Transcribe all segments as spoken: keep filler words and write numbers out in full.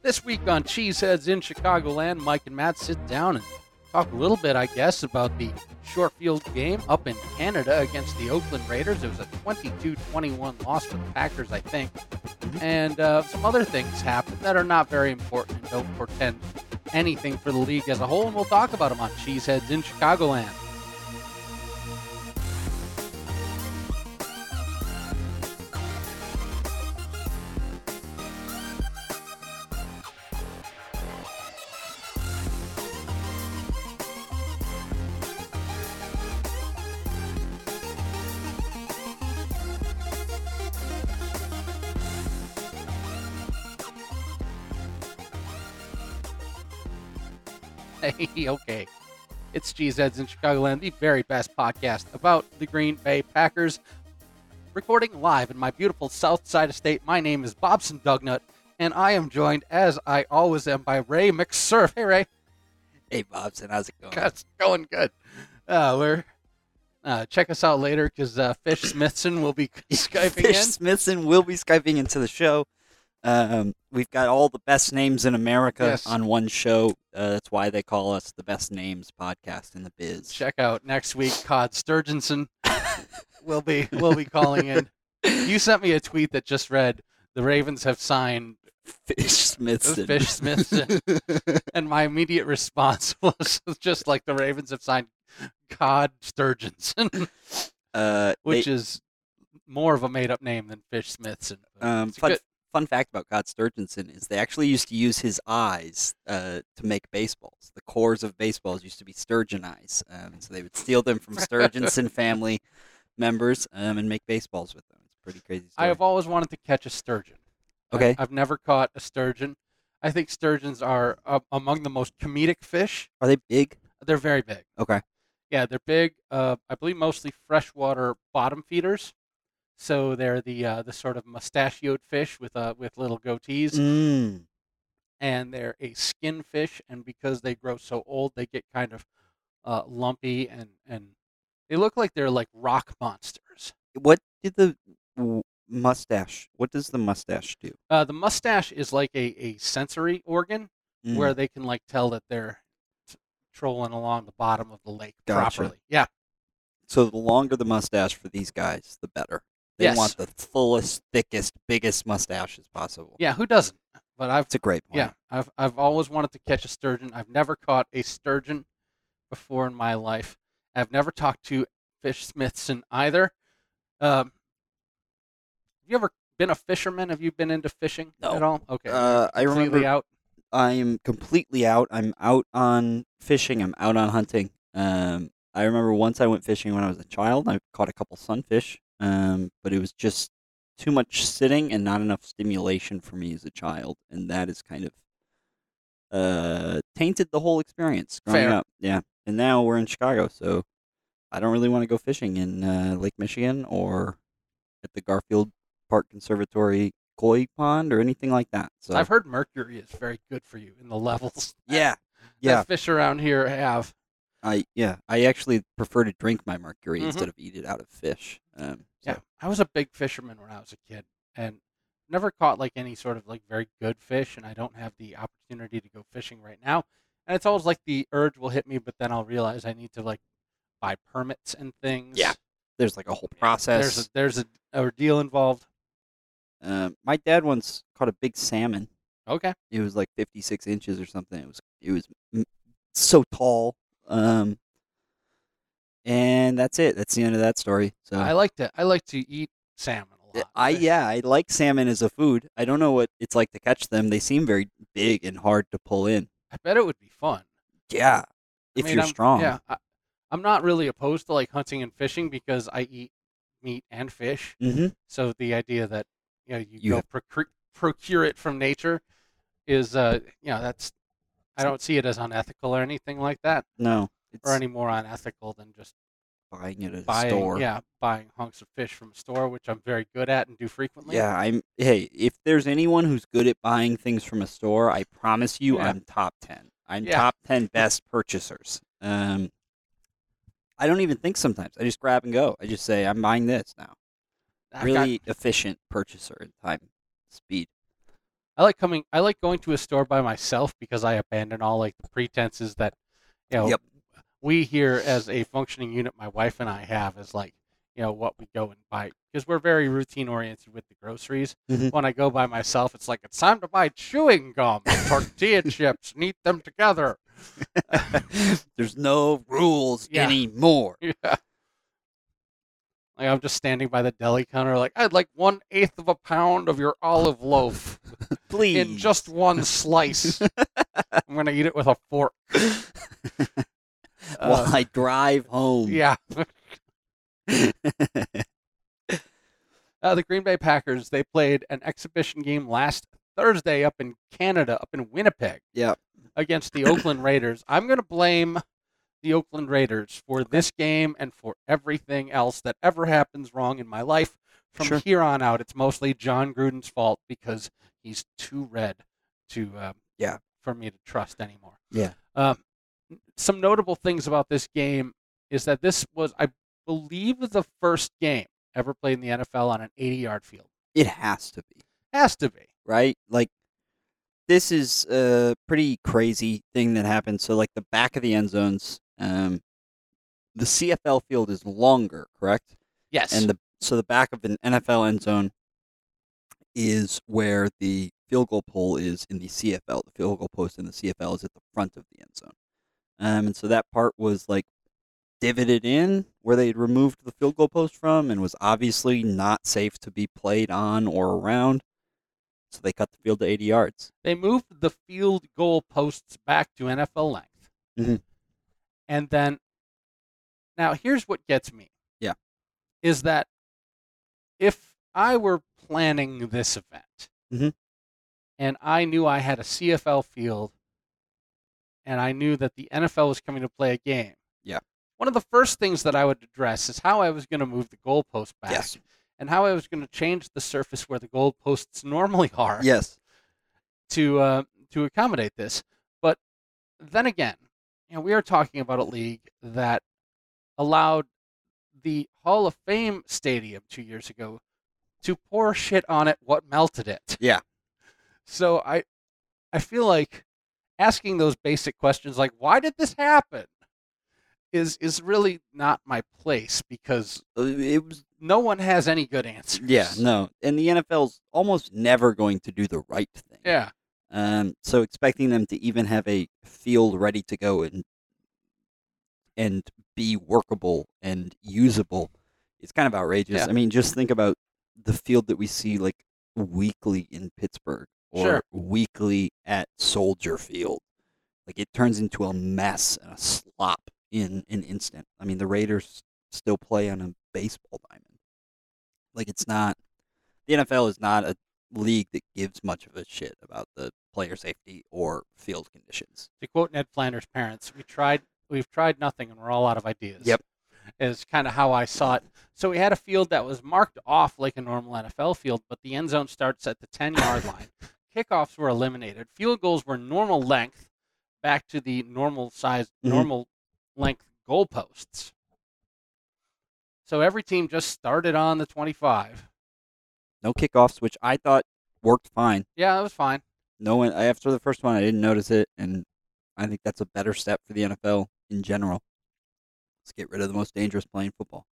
This week on Cheeseheads in Chicagoland, Mike and Matt sit down and talk a little bit, I guess, about the short field game up in Canada against the Oakland Raiders. It was a twenty-two twenty-one loss for the Packers, I think. And uh, some other things happened that are not very important and don't portend anything for the league as a whole, and we'll talk about them on Cheeseheads in Chicagoland. Hey, okay. It's Cheeseheads in Chicagoland, the very best podcast about the Green Bay Packers. Recording live in my beautiful south side of state. My name is Bobson Dugnut, and I am joined, as I always am, by Ray McSurf. Hey, Ray. Hey, Bobson. How's it going? It's going good. Uh, we're uh, check us out later, because uh, Fish Smithson will be Skyping Fish in. Fish Smithson will be Skyping into the show. Um, we've got all the best names in America yes. on one show. Uh, that's why they call us the best names podcast in the biz. Check out next week. Cod Sturgeonson will be will be calling in. You sent me a tweet that just read, "The Ravens have signed Fish Smithson." Fish Smithson, and my immediate response was just like, "The Ravens have signed Cod Sturgeonson," uh, which they... is more of a made-up name than Fish Smithson. Um, Fun fact about Cod Sturgeonson is they actually used to use his eyes uh, to make baseballs. The cores of baseballs used to be sturgeon eyes. Um, so they would steal them from Sturgeonson family members um, and make baseballs with them. It's a pretty crazy story. I have always wanted to catch a sturgeon. Okay. I, I've never caught a sturgeon. I think sturgeons are uh, among the most comedic fish. Are they big? They're very big. Okay. Yeah, they're big. Uh, I believe mostly freshwater bottom feeders. So they're the uh, the sort of mustachioed fish with uh, with little goatees, mm. and they're a skin fish. And because they grow so old, they get kind of uh, lumpy, and, and they look like they're like rock monsters. What did the mustache? What does the mustache do? Uh, the mustache is like a, a sensory organ mm. where they can like tell that they're trolling along the bottom of the lake gotcha. properly. Yeah. So the longer the mustache for these guys, the better. They yes. want the fullest, thickest, biggest mustache as possible. Yeah, who doesn't? But I've, it's a great point. Yeah, I've I've always wanted to catch a sturgeon. I've never caught a sturgeon before in my life. I've never talked to Fish Smithson either. Um, have you ever been a fisherman? Have you been into fishing no. at all? Okay, uh, I remember out. I am completely out. I'm out on fishing. I'm out on hunting. Um, I remember once I went fishing when I was a child. I caught a couple sunfish. Um, but it was just too much sitting and not enough stimulation for me as a child, and that has kind of uh, tainted the whole experience growing Fair. up. Yeah, and now we're in Chicago, so I don't really want to go fishing in uh, Lake Michigan or at the Garfield Park Conservatory koi pond or anything like that. So I've heard mercury is very good for you in the levels. Yeah, that, yeah. That fish around here have. I yeah, I actually prefer to drink my mercury mm-hmm. instead of eat it out of fish. Um, so. Yeah, I was a big fisherman when I was a kid, and never caught like any sort of like very good fish. And I don't have the opportunity to go fishing right now. And it's always like the urge will hit me, but then I'll realize I need to like buy permits and things. Yeah, there's like a whole process. There's a, there's a ordeal involved. Um, my dad once caught a big salmon. Okay, it was like fifty-six inches or something. It was it was so tall. Um, and that's it. That's the end of that story. So I like to I like to eat salmon a lot. I right? yeah, I like salmon as a food. I don't know what it's like to catch them. They seem very big and hard to pull in. I bet it would be fun. Yeah, if I mean, you're I'm, strong. Yeah, I, I'm not really opposed to like hunting and fishing because I eat meat and fish. Mm-hmm. So the idea that you know you, you go have... procure, procure it from nature is uh you know that's. I don't see it as unethical or anything like that. No. It's or any more unethical than just buying it at buying, a store. Yeah, buying hunks of fish from a store, which I'm very good at and do frequently. Yeah, I'm. Hey, if there's anyone who's good at buying things from a store, I promise you yeah. I'm top ten. I'm yeah. top ten best purchasers. Um, I don't even think sometimes. I just grab and go. I just say, I'm buying this now. I've really got... efficient purchaser in time, speed. I like coming. I like going to a store by myself because I abandon all like the pretenses that, you know, yep. we here as a functioning unit, my wife and I have, is like, you know, what we go and buy, because we're very routine oriented with the groceries. Mm-hmm. When I go by myself, it's like, it's time to buy chewing gum, and tortilla chips, and eat them together. There's no rules yeah. anymore. Yeah. Like, I'm just standing by the deli counter like, I'd like one eighth of a pound of your olive loaf. Please. In just one slice. I'm going to eat it with a fork. While uh, I drive home. Yeah. uh, the Green Bay Packers, they played an exhibition game last Thursday up in Canada, up in Winnipeg. Yeah. Against the Oakland Raiders. I'm going to blame the Oakland Raiders for this game and for everything else that ever happens wrong in my life. From sure. here on out, it's mostly John Gruden's fault because he's too red to um, yeah for me to trust anymore. Yeah. Um, some notable things about this game is that this was, I believe, the first game ever played in the N F L on an eighty-yard field. It has to be. Has to be. Right? Like, this is a pretty crazy thing that happens. So, like, the back of the end zones, um, the C F L field is longer, correct? Yes. And the so the back of an N F L end zone is where the field goal pole is in the C F L. The field goal post in the C F L is at the front of the end zone. Um, and so that part was, like, divoted in where they had removed the field goal post from and was obviously not safe to be played on or around. So they cut the field to eighty yards. They moved the field goal posts back to N F L length. Mm-hmm. And then, now here's what gets me. Yeah. Is that if I were planning this event, mm-hmm. and I knew I had a C F L field, and I knew that the N F L was coming to play a game. Yeah. One of the first things that I would address is how I was going to move the goalpost back. Yes. And how I was going to change the surface where the goalposts normally are. Yes. To uh, to accommodate this. But then again, you know, we are talking about a league that allowed the Hall of Fame stadium two years ago to pour shit on it what melted it. Yeah. So I I feel like asking those basic questions like, why did this happen, is is really not my place, because it was, no one has any good answers. Yeah, no. And the N F L's almost never going to do the right thing. Yeah. Um. So expecting them to even have a field ready to go and and be workable and usable is kind of outrageous. Yeah. I mean, just think about the field that we see like weekly in Pittsburgh. Or sure. weekly at Soldier Field. Like, it turns into a mess and a slop in an instant. I mean, the Raiders still play on a baseball diamond. Like, it's not... The N F L is not a league that gives much of a shit about the player safety or field conditions. To quote Ned Flanders' parents, we tried, we've tried nothing and we're all out of ideas. Yep. Is kind of how I saw it. So we had a field that was marked off like a normal N F L field, but the end zone starts at the ten-yard line. Kickoffs were eliminated. Field goals were normal length, back to the normal size, mm-hmm. normal length goalposts. So every team just started on the twenty-five. No kickoffs, which I thought worked fine. Yeah, it was fine. No one after the first one, I didn't notice it, and I think that's a better step for the N F L in general. Let's get rid of the most dangerous play in football.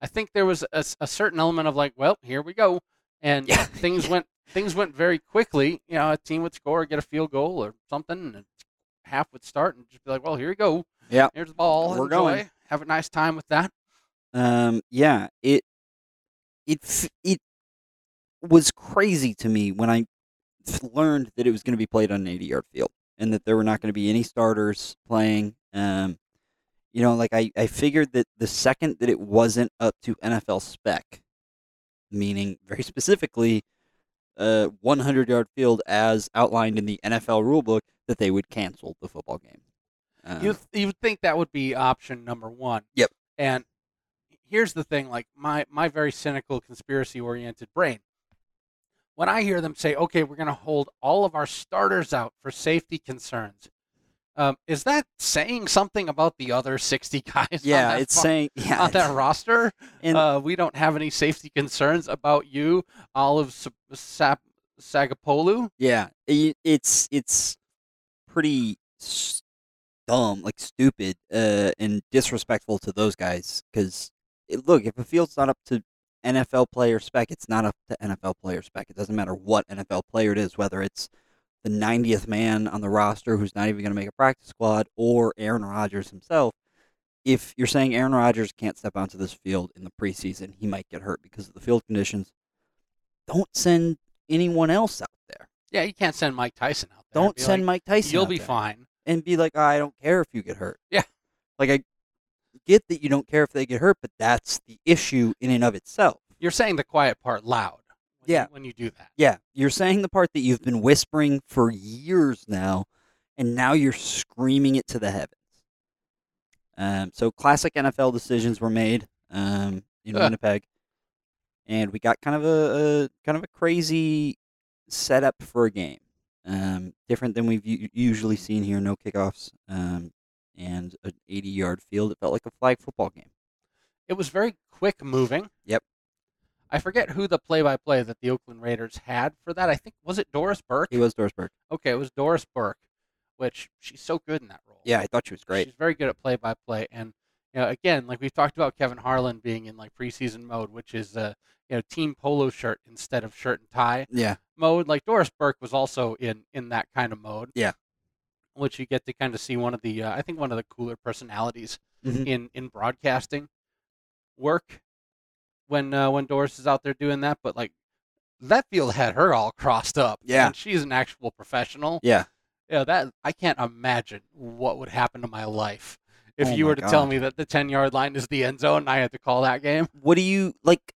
I think there was a, a certain element of like, well, here we go, and yeah. things went. Things went very quickly. You know, a team would score, get a field goal or something, and half would start and just be like, well, here we go. Yeah. Here's the ball. We're Enjoy. going. Have a nice time with that. Um, yeah. It, it, it was crazy to me when I learned that it was going to be played on an eighty-yard field and that there were not going to be any starters playing. Um, you know, like I, I figured that the second that it wasn't up to N F L spec, meaning very specifically, a hundred-yard field as outlined in the N F L rulebook, that they would cancel the football game. Um, you th- you'd think that would be option number one. Yep. And here's the thing, like my, my very cynical, conspiracy-oriented brain, when I hear them say, okay, we're going to hold all of our starters out for safety concerns, um, is that saying something about the other sixty guys yeah, on, it's fun, saying, yeah, on it's, that roster? And, uh, we don't have any safety concerns about you, Olive Sap, Sagapolu? Yeah, it, it's it's pretty st- dumb, like stupid, uh, and disrespectful to those guys. Because look, if a field's not up to N F L player spec, it's not up to N F L player spec. It doesn't matter what N F L player it is, whether it's the ninetieth man on the roster who's not even going to make a practice squad, or Aaron Rodgers himself. If you're saying Aaron Rodgers can't step onto this field in the preseason, he might get hurt because of the field conditions, don't send anyone else out there. Yeah, you can't send Mike Tyson out there. Don't send like, Mike Tyson You'll out be there. Fine. And be like, oh, I don't care if you get hurt. Yeah. Like, I get that you don't care if they get hurt, but that's the issue in and of itself. You're saying the quiet part loud. When yeah. You, when you do that. Yeah. You're saying the part that you've been whispering for years now, and now you're screaming it to the heavens. Um, so classic N F L decisions were made um, in uh. Winnipeg. And we got kind of a, a kind of a crazy setup for a game. Um, different than we've u- usually seen here. No kickoffs, um, and an eighty-yard field. It felt like a flag football game. It was very quick moving. Yep. I forget who the play-by-play that the Oakland Raiders had for that. I think, was it Doris Burke? It was Doris Burke. Okay, it was Doris Burke, which she's so good in that role. Yeah, I thought she was great. She's very good at play-by-play. And, you know, again, like we've talked about Kevin Harlan being in, like, preseason mode, which is uh, you know, team polo shirt instead of shirt and tie. Yeah. Mode. Like Doris Burke was also in in that kind of mode. Yeah, which you get to kind of see one of the uh, I think one of the cooler personalities mm-hmm. in in broadcasting work when uh, when Doris is out there doing that. But like that field had her all crossed up. Yeah, and she's an actual professional. Yeah, yeah. That I can't imagine what would happen to my life if oh you were to God. tell me that the ten-yard line is the end zone and I had to call that game. What do you like?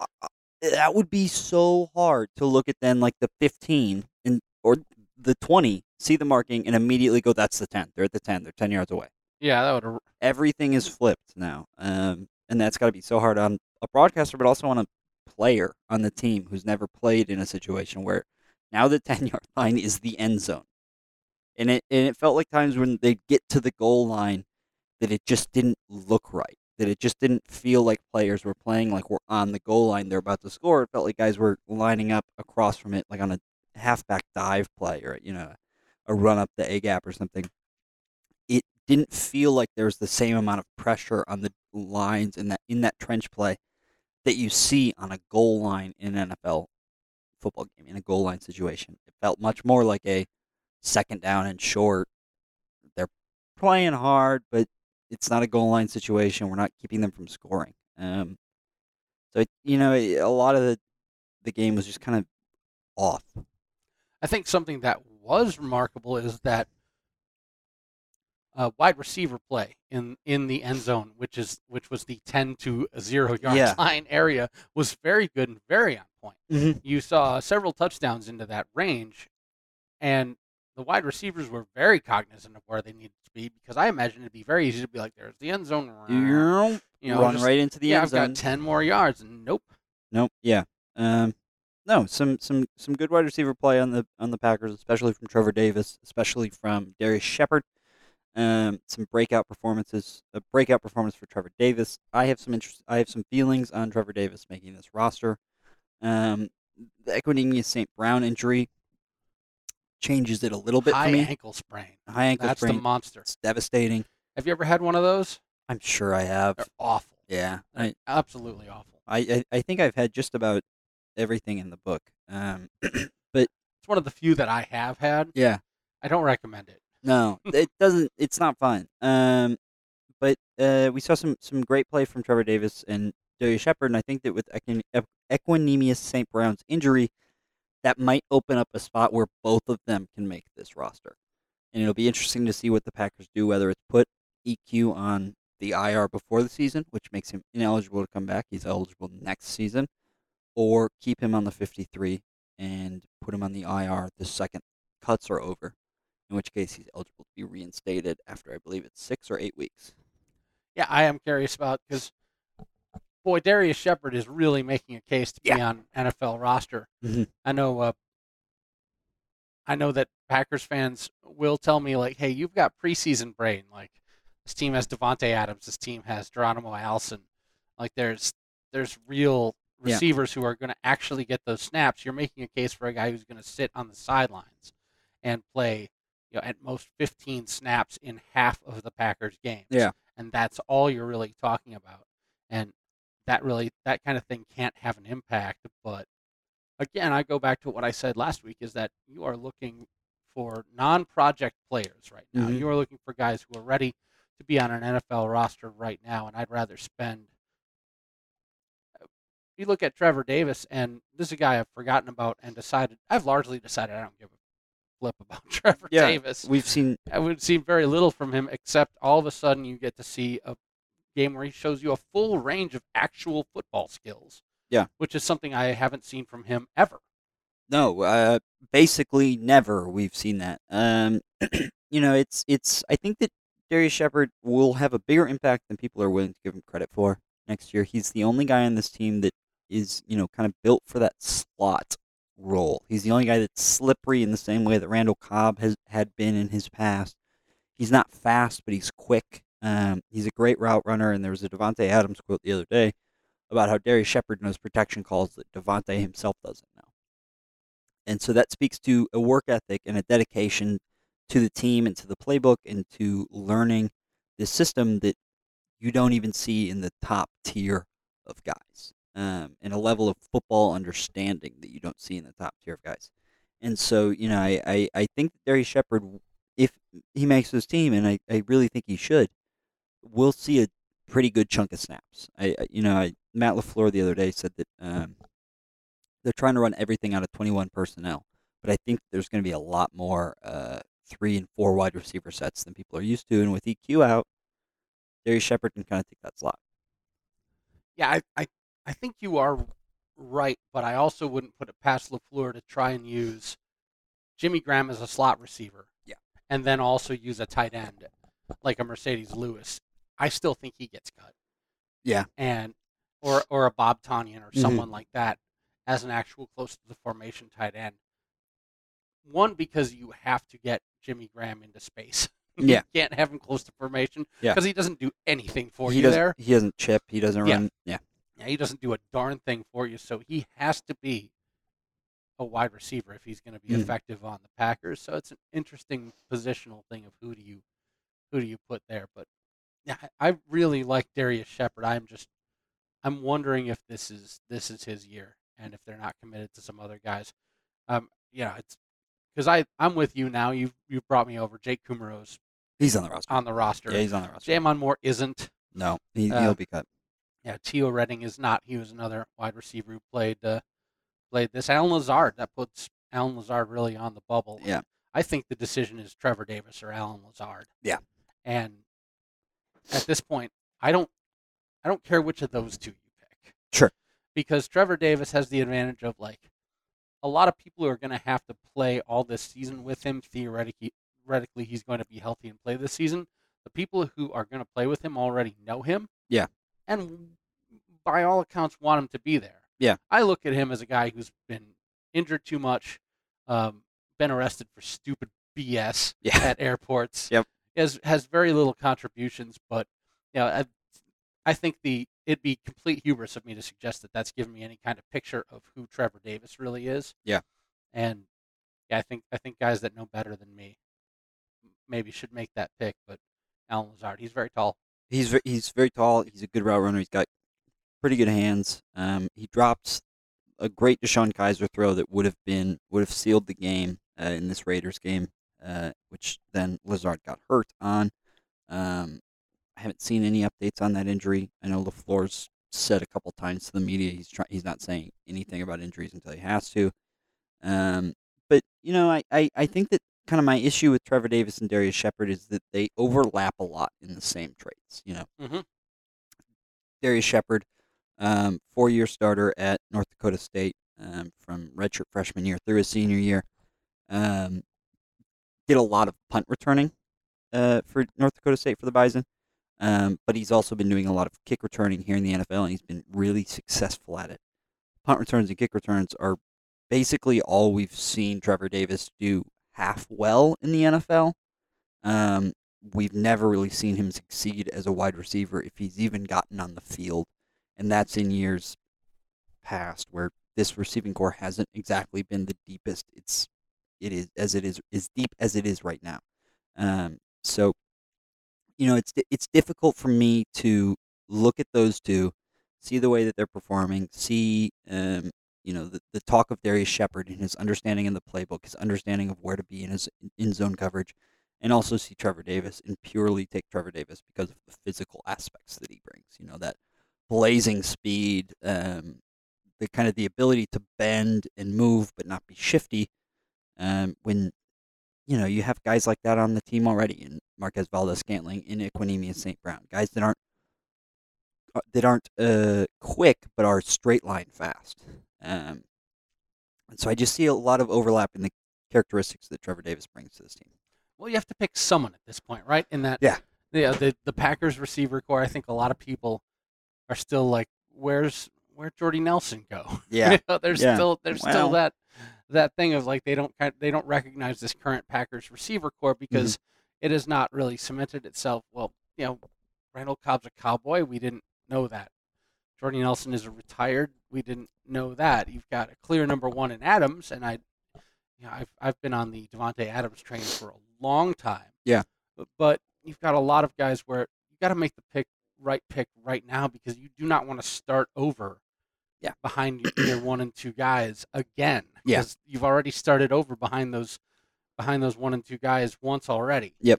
Uh, That would be so hard to look at then, like the fifteen and or the twenty, see the marking, and immediately go, that's the ten. They're at the ten. They're ten yards away. Yeah, that would. Have... Everything is flipped now, um, and that's got to be so hard on a broadcaster, but also on a player on the team who's never played in a situation where now the ten-yard line is the end zone, and it and it felt like times when they'd get to the goal line that it just didn't look right. That it just didn't feel like players were playing like we're on the goal line. They're about to score. It felt like guys were lining up across from it, like on a halfback dive play or, you know, a run up the A-gap or something. It didn't feel like there was the same amount of pressure on the lines in that in that trench play that you see on a goal line in an N F L football game, in a goal line situation. It felt much more like a second down and short. They're playing hard, but it's not a goal line situation. We're not keeping them from scoring. Um, so, it, you know, it, a lot of the, the game was just kind of off. I think something that was remarkable is that uh, wide receiver play in, in the end zone, which is which was the ten to zero yard yeah. line area, was very good and very on point. Mm-hmm. You saw several touchdowns into that range, and the wide receivers were very cognizant of where they needed to be, because I imagine it'd be very easy to be like, there's the end zone. You know, run just, right into the yeah, end zone. I've got ten more yards. And nope. Nope. Yeah. Um, no, some, some, some good wide receiver play on the, on the Packers, especially from Trevor Davis, especially from Darius Shepherd. Um, some breakout performances, a breakout performance for Trevor Davis. I have some interest. I have some feelings on Trevor Davis making this roster. Um, the Equanimeous Saint Brown injury changes it a little bit High for me. High ankle sprain. High ankle That's sprain. That's the monster. It's devastating. Have you ever had one of those? I'm sure I have. They're awful. Yeah. They're I, absolutely awful. I, I I think I've had just about everything in the book. Um, but it's one of the few that I have had. Yeah. I don't recommend it. No, it doesn't. It's not fun. Um, but uh, we saw some, some great play from Trevor Davis and Joey Shepard, and I think that with Equanimeous Saint Brown's injury, that might open up a spot where both of them can make this roster. And it'll be interesting to see what the Packers do, whether it's put E Q on the I R before the season, which makes him ineligible to come back. He's eligible next season. Or keep him on the fifty-three and put him on the I R the second cuts are over, in which case he's eligible to be reinstated after, I believe, it's six or eight weeks. Yeah, I am curious about, because, boy, Darius Shepherd is really making a case to yeah. be on N F L roster. Mm-hmm. I know uh, I know that Packers fans will tell me, like, hey, you've got preseason brain. Like, this team has Davante Adams. This team has Geronimo Allison. Like, there's there's real receivers yeah. who are going to actually get those snaps, you're making a case for a guy who's going to sit on the sidelines and play, you know, at most fifteen snaps in half of the Packers games. Yeah. And that's all you're really talking about. And that really, that kind of thing can't have an impact. But again, I go back to what I said last week, is that you are looking for non-project players right now. Mm-hmm. You are looking for guys who are ready to be on an N F L roster right now. And I'd rather spend, you look at Trevor Davis, and this is a guy I've forgotten about and decided, I've largely decided I don't give a flip about Trevor yeah, Davis. We've seen, I would see very little from him, except all of a sudden you get to see a game where he shows you a full range of actual football skills. Yeah. Which is something I haven't seen from him ever. No, uh, basically never we've seen that. Um, you know, it's, it's, I think that Darius Shepherd will have a bigger impact than people are willing to give him credit for next year. He's the only guy on this team that is, you know, kind of built for that slot role. He's the only guy that's slippery in the same way that Randall Cobb has had been in his past. He's not fast, but he's quick. Um, he's a great route runner, and there was a Davante Adams quote the other day about how Darius Shepherd knows protection calls that Davante himself doesn't know. And so that speaks to a work ethic and a dedication to the team and to the playbook and to learning this system that you don't even see in the top tier of guys. Um, and a level of football understanding that you don't see in the top tier of guys. And so, you know, I, I, I think Darius Shepherd, if he makes this team, and I, I really think he should, we'll see a pretty good chunk of snaps. I, I You know, I, Matt LaFleur the other day said that um, they're trying to run everything out of twenty-one personnel, but I think there's going to be a lot more uh, three and four wide receiver sets than people are used to. And with E Q out, Darius Shepherd can kind of take that slot. Yeah, I... I... I think you are right, but I also wouldn't put it past LaFleur to try and use Jimmy Graham as a slot receiver. Yeah. And then also use a tight end like a Mercedes Lewis. I still think he gets cut. Yeah. And or or a Bob Tonyan or someone mm-hmm. like that as an actual close to the formation tight end. One, because you have to get Jimmy Graham into space. Yeah. You can't have him close to formation because yeah. he doesn't do anything for he you there. He doesn't chip, he doesn't yeah. run. Yeah. Yeah, he doesn't do a darn thing for you, so he has to be a wide receiver if he's going to be mm. effective on the Packers. So it's an interesting positional thing of who do you who do you put there. But yeah, I really like Darius Shepherd. I'm just I'm wondering if this is this is his year, and if they're not committed to some other guys. Um, yeah, it's because I I'm with you now. You you brought me over. Jake Kumerow. He's on the roster. On the roster. Yeah, he's on the roster. Jamon Moore isn't. No, he, he'll uh, be cut. Yeah, T O. Redding is not. He was another wide receiver who played uh, played this. Alan Lazard, that puts Alan Lazard really on the bubble. Yeah. I think the decision is Trevor Davis or Alan Lazard. Yeah. And at this point, I don't I don't care which of those two you pick. Sure. Because Trevor Davis has the advantage of, like, a lot of people who are going to have to play all this season with him. Theoretically, theoretically, he's going to be healthy and play this season. The people who are going to play with him already know him. Yeah. And by all accounts, want him to be there. Yeah. I look at him as a guy who's been injured too much, um, been arrested for stupid B S yeah. at airports. Yep. Has has very little contributions, but you know, I, I think the it'd be complete hubris of me to suggest that that's given me any kind of picture of who Trevor Davis really is. Yeah. And yeah, I think I think guys that know better than me maybe should make that pick. But Alan Lazard, he's very tall. He's he's very tall. He's a good route runner. He's got pretty good hands. Um, he drops a great DeShone Kizer throw that would have been would have sealed the game uh, in this Raiders game, uh, which then Lazard got hurt on. Um, I haven't seen any updates on that injury. I know LaFleur's said a couple times to the media he's try- he's not saying anything about injuries until he has to. Um, but you know, I, I, I think that. Kind of my issue with Trevor Davis and Darius Shepherd is that they overlap a lot in the same traits, you know. Mm-hmm. Darius Shepherd, um, four-year starter at North Dakota State um, from redshirt freshman year through his senior year, um, did a lot of punt returning uh, for North Dakota State for the Bison, um, but he's also been doing a lot of kick returning here in the N F L, and he's been really successful at it. Punt returns and kick returns are basically all we've seen Trevor Davis do half well in the N F L. Um, we've never really seen him succeed as a wide receiver if he's even gotten on the field, and that's in years past where this receiving corps hasn't exactly been the deepest it's it is as it is as deep as it is right now. Um, so, you know, it's it's difficult for me to look at those two, see the way that they're performing, see, um, you know, the, the talk of Darius Shepard and his understanding in the playbook, his understanding of where to be in his in zone coverage, and also see Trevor Davis and purely take Trevor Davis because of the physical aspects that he brings. You know, that blazing speed, um, the kind of the ability to bend and move but not be shifty. Um, when, you know, you have guys like that on the team already in Marquez Valdes-Scantling, in Equanimeous Saint Brown, guys that aren't that aren't uh, quick but are straight line fast. Um, and so I just see a lot of overlap in the characteristics that Trevor Davis brings to this team. Well, you have to pick someone at this point, right? In that, yeah, yeah, the the Packers receiver core. I think a lot of people are still like, "Where's where Jordy Nelson go?" Yeah, you know, there's yeah. still there's wow. still that. that thing of like they don't they don't recognize this current Packers receiver core because mm-hmm. it has not really cemented itself. Well, you know, Randall Cobb's a Cowboy. We didn't know that. Jordy Nelson is a retired. We didn't know that. You've got a clear number one in Adams, and I, you know, I've I've been on the Davante Adams train for a long time. Yeah, but you've got a lot of guys where you got to make the pick right pick right now because you do not want to start over. Yeah, behind your one and two guys again. Yes, yeah. You've already started over behind those, behind those one and two guys once already. Yep.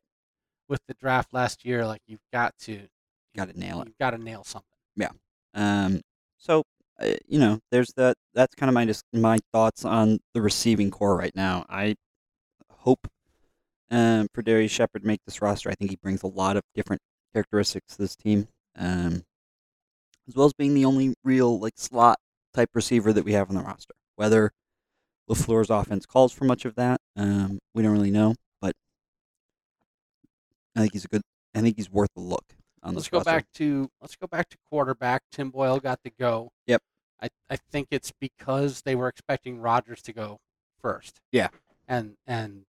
With the draft last year, like you've got to, got to nail it. You've got to nail something. Yeah. Um. So, uh, you know, there's that. That's kind of my just my thoughts on the receiving core right now. I hope, um, for Darius Shepherd to make this roster. I think he brings a lot of different characteristics to this team. Um. As well as being the only real like slot type receiver that we have on the roster. Whether LaFleur's offense calls for much of that, um, we don't really know. But I think he's a good. I think he's worth a look on this roster. Let's go back to let's go back to quarterback. Tim Boyle got the go. Yep. I, I think it's because they were expecting Rodgers to go first. Yeah. And and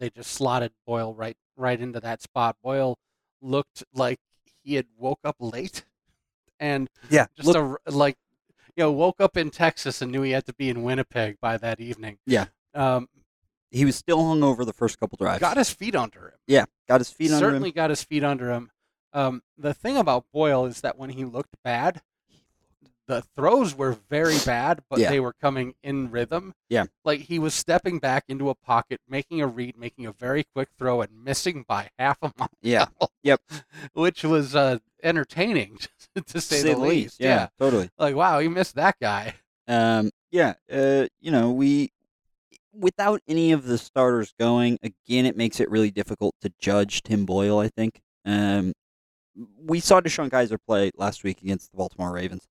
they just slotted Boyle right right into that spot. Boyle looked like he had woke up late. And yeah, just look, a, like, you know, woke up in Texas and knew he had to be in Winnipeg by that evening. Yeah. Um, he was still hung over the first couple drives. Got his feet under him. Yeah, got his feet Certainly under him. Certainly got his feet under him. Um, the thing about Boyle is that when he looked bad, the throws were very bad, but yeah. they were coming in rhythm. Yeah. Like he was stepping back into a pocket, making a read, making a very quick throw, and missing by half a mile. Yeah. Yep. Which was uh, entertaining, to say, say the, the least. least. Yeah, yeah, totally. Like, wow, he missed that guy. Um, yeah. Uh, you know, we, without any of the starters going, again, it makes it really difficult to judge Tim Boyle, I think. Um, we saw DeShone Kizer play last week against the Baltimore Ravens.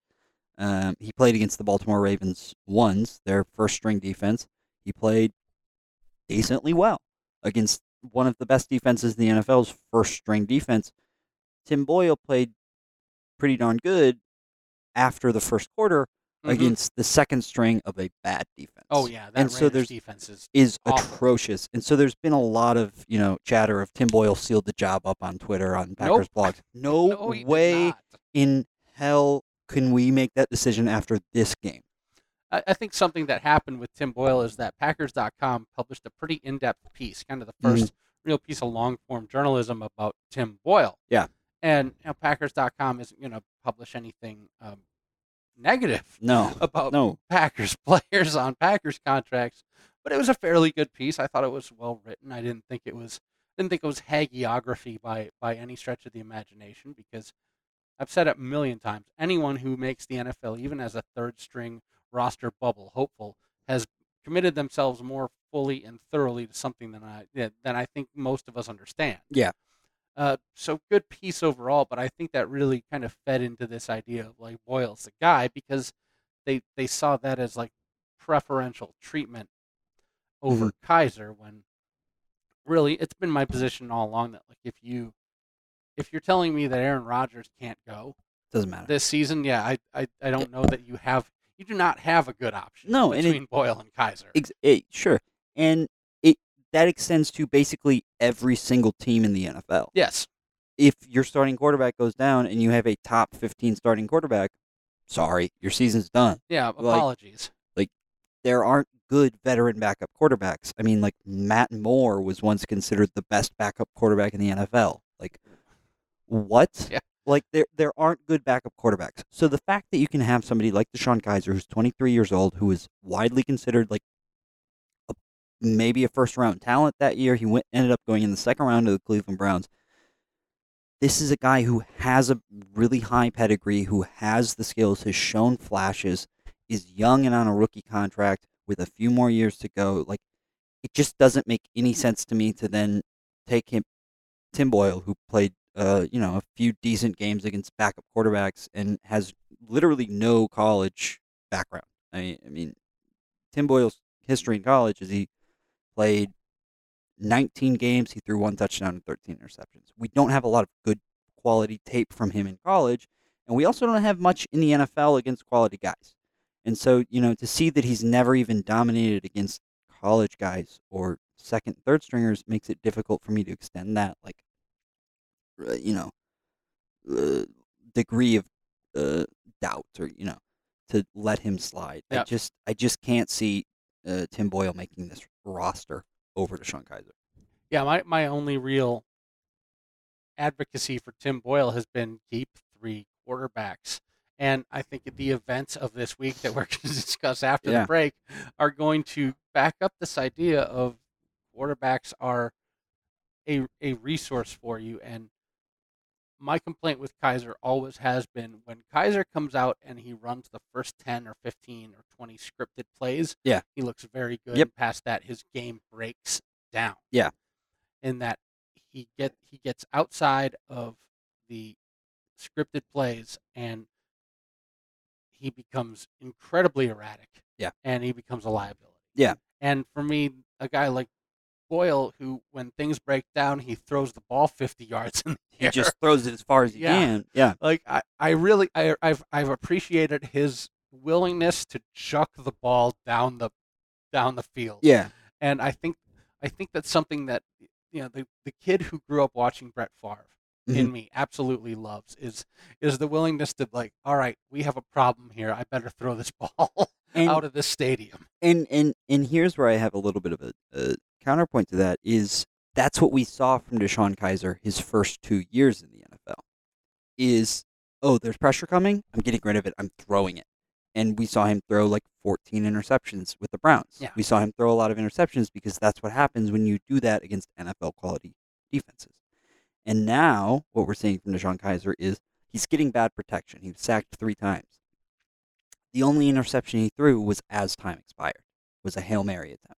Um, he played against the Baltimore Ravens ones, their first-string defense. He played decently well against one of the best defenses in the N F L's first-string defense. Tim Boyle played pretty darn good after the first quarter mm-hmm. against the second string of a bad defense. Oh, yeah, that and Raiders so defense is, is atrocious. And so there's been a lot of, you know, chatter of Tim Boyle sealed the job up on Twitter, on Packers nope. blogs. No, no way in hell. Can we make that decision after this game? I, I think something that happened with Tim Boyle is that Packers dot com published a pretty in-depth piece, kind of the first mm-hmm. real piece of long-form journalism about Tim Boyle. Yeah. And you know, Packers dot com isn't going to publish anything um, negative no. about no. Packers players on Packers contracts, but it was a fairly good piece. I thought it was well-written. I didn't think it was didn't think it was hagiography by by any stretch of the imagination because I've said it a million times. Anyone who makes the N F L, even as a third-string roster bubble hopeful, has committed themselves more fully and thoroughly to something than I than I think most of us understand. Yeah. Uh, so good piece overall, but I think that really kind of fed into this idea of like Boyle's the guy because they they saw that as like preferential treatment over mm-hmm. Kizer when really it's been my position all along that like if you. If you're telling me that Aaron Rodgers can't go, doesn't matter this season. Yeah, I, I, I don't know that you have you do not have a good option. No, between and it, Boyle and Kizer. Ex- it, sure, and it that extends to basically every single team in the N F L. Yes, if your starting quarterback goes down and you have a top fifteen starting quarterback, sorry, your season's done. Yeah, apologies. Like, like there aren't good veteran backup quarterbacks. I mean, like, Matt Moore was once considered the best backup quarterback in the N F L. Like, what? Yeah. Like, there there aren't good backup quarterbacks. So the fact that you can have somebody like DeShone Kizer, who's twenty-three years old, who is widely considered, like, a, maybe a first-round talent that year. He went ended up going in the second round to the Cleveland Browns. This is a guy who has a really high pedigree, who has the skills, has shown flashes, is young and on a rookie contract with a few more years to go. Like, it just doesn't make any sense to me to then take him, Tim Boyle, who played Uh, you know, a few decent games against backup quarterbacks and has literally no college background. I mean, I mean, Tim Boyle's history in college is he played nineteen games, he threw one touchdown and thirteen interceptions. We don't have a lot of good quality tape from him in college, and we also don't have much in the N F L against quality guys. And so, you know, to see that he's never even dominated against college guys or second, third stringers makes it difficult for me to extend that, like, you know, uh, degree of uh, doubt, or, you know, to let him slide. Yep. I just I just can't see uh, Tim Boyle making this roster over DeShone Kizer. Yeah, my, my only real advocacy for Tim Boyle has been deep three quarterbacks. And I think the events of this week that we're going to discuss after yeah. the break are going to back up this idea of quarterbacks are a a resource for you. And my complaint with Kizer always has been when Kizer comes out and he runs the first ten or fifteen or twenty scripted plays, yeah. he looks very good. Yep. And past that, his game breaks down. Yeah. In that he get he gets outside of the scripted plays and he becomes incredibly erratic. Yeah. And he becomes a liability. Yeah. And for me, a guy like Boyle, who when things break down, he throws the ball fifty yards in the air. He just throws it as far as he yeah. can. Yeah. Like I, I really I I've I've appreciated his willingness to chuck the ball down the down the field. Yeah. And I think I think that's something that, you know, the, the kid who grew up watching Brett Favre mm-hmm. in me absolutely loves is is the willingness to, like, all right, we have a problem here. I better throw this ball and, out of this stadium. And and and here's where I have a little bit of a uh, counterpoint to that is that's what we saw from DeShone Kizer his first two years in the N F L is, oh, there's pressure coming. I'm getting rid of it. I'm throwing it. And we saw him throw like fourteen interceptions with the Browns. Yeah. We saw him throw a lot of interceptions because that's what happens when you do that against N F L quality defenses. And now what we're seeing from DeShone Kizer is he's getting bad protection. He was sacked three times. The only interception he threw was as time expired, was a Hail Mary attempt.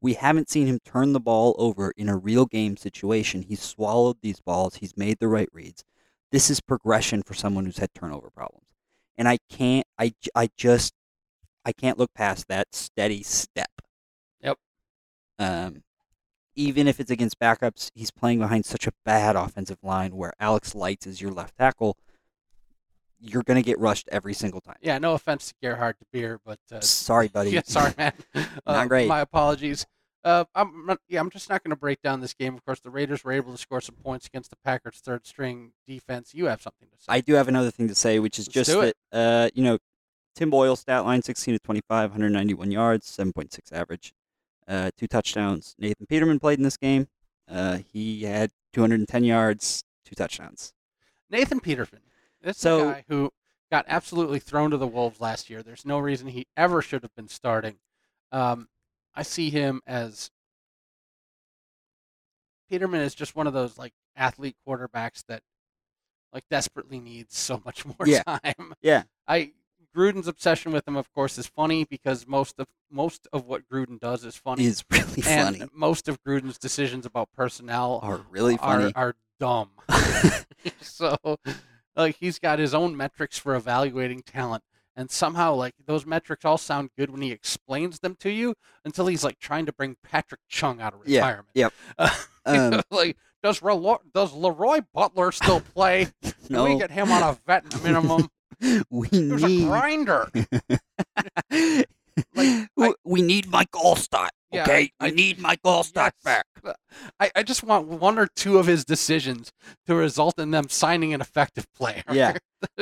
We haven't seen him turn the ball over in a real game situation. He's swallowed these balls. He's made the right reads. This is progression for someone who's had turnover problems. And I can't, I, I just, I can't look past that steady step. Yep. Um, even if it's against backups, he's playing behind such a bad offensive line where Alex Light is your left tackle. You're going to get rushed every single time. Yeah, no offense to Gerhard DeBeer, but... Uh, sorry, buddy. Yeah, sorry, man. Uh, not great. My apologies. Uh, I'm yeah, I'm just not going to break down this game. Of course, the Raiders were able to score some points against the Packers' third-string defense. You have something to say. I do have another thing to say, which is Let's just that, uh, you know, Tim Boyle, stat line, sixteen to twenty-five, one hundred ninety-one yards, seven point six average, uh, two touchdowns. Nathan Peterman played in this game. Uh, he had two hundred ten yards, two touchdowns. Nathan Peterman. This so, guy who got absolutely thrown to the wolves last year. There's no reason he ever should have been starting. Um, I see him as Peterman is just one of those like athlete quarterbacks that like desperately needs so much more yeah. time. Yeah. I Gruden's obsession with him, of course, is funny because most of most of what Gruden does is funny. It's really and funny. Most of Gruden's decisions about personnel are really funny. Are, are dumb. So. Like, he's got his own metrics for evaluating talent. And somehow, like, those metrics all sound good when he explains them to you until he's, like, trying to bring Patrick Chung out of retirement. Yeah, yeah. Uh, um, like, does, Relo- does Leroy Butler still play? No. Can we get him on a vet minimum? we he was need... a grinder. like, I... We need Mike Allstott, okay? Yeah, I, I need Mike Allstott yes. back. I, I just want one or two of his decisions to result in them signing an effective player. Yeah.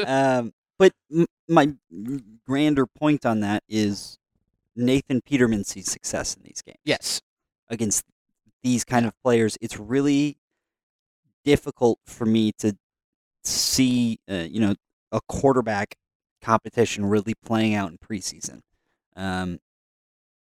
um, But m- my grander point on that is Nathan Peterman sees success in these games. Yes. Against these kind of players, it's really difficult for me to see, uh, you know, a quarterback competition really playing out in preseason. Um,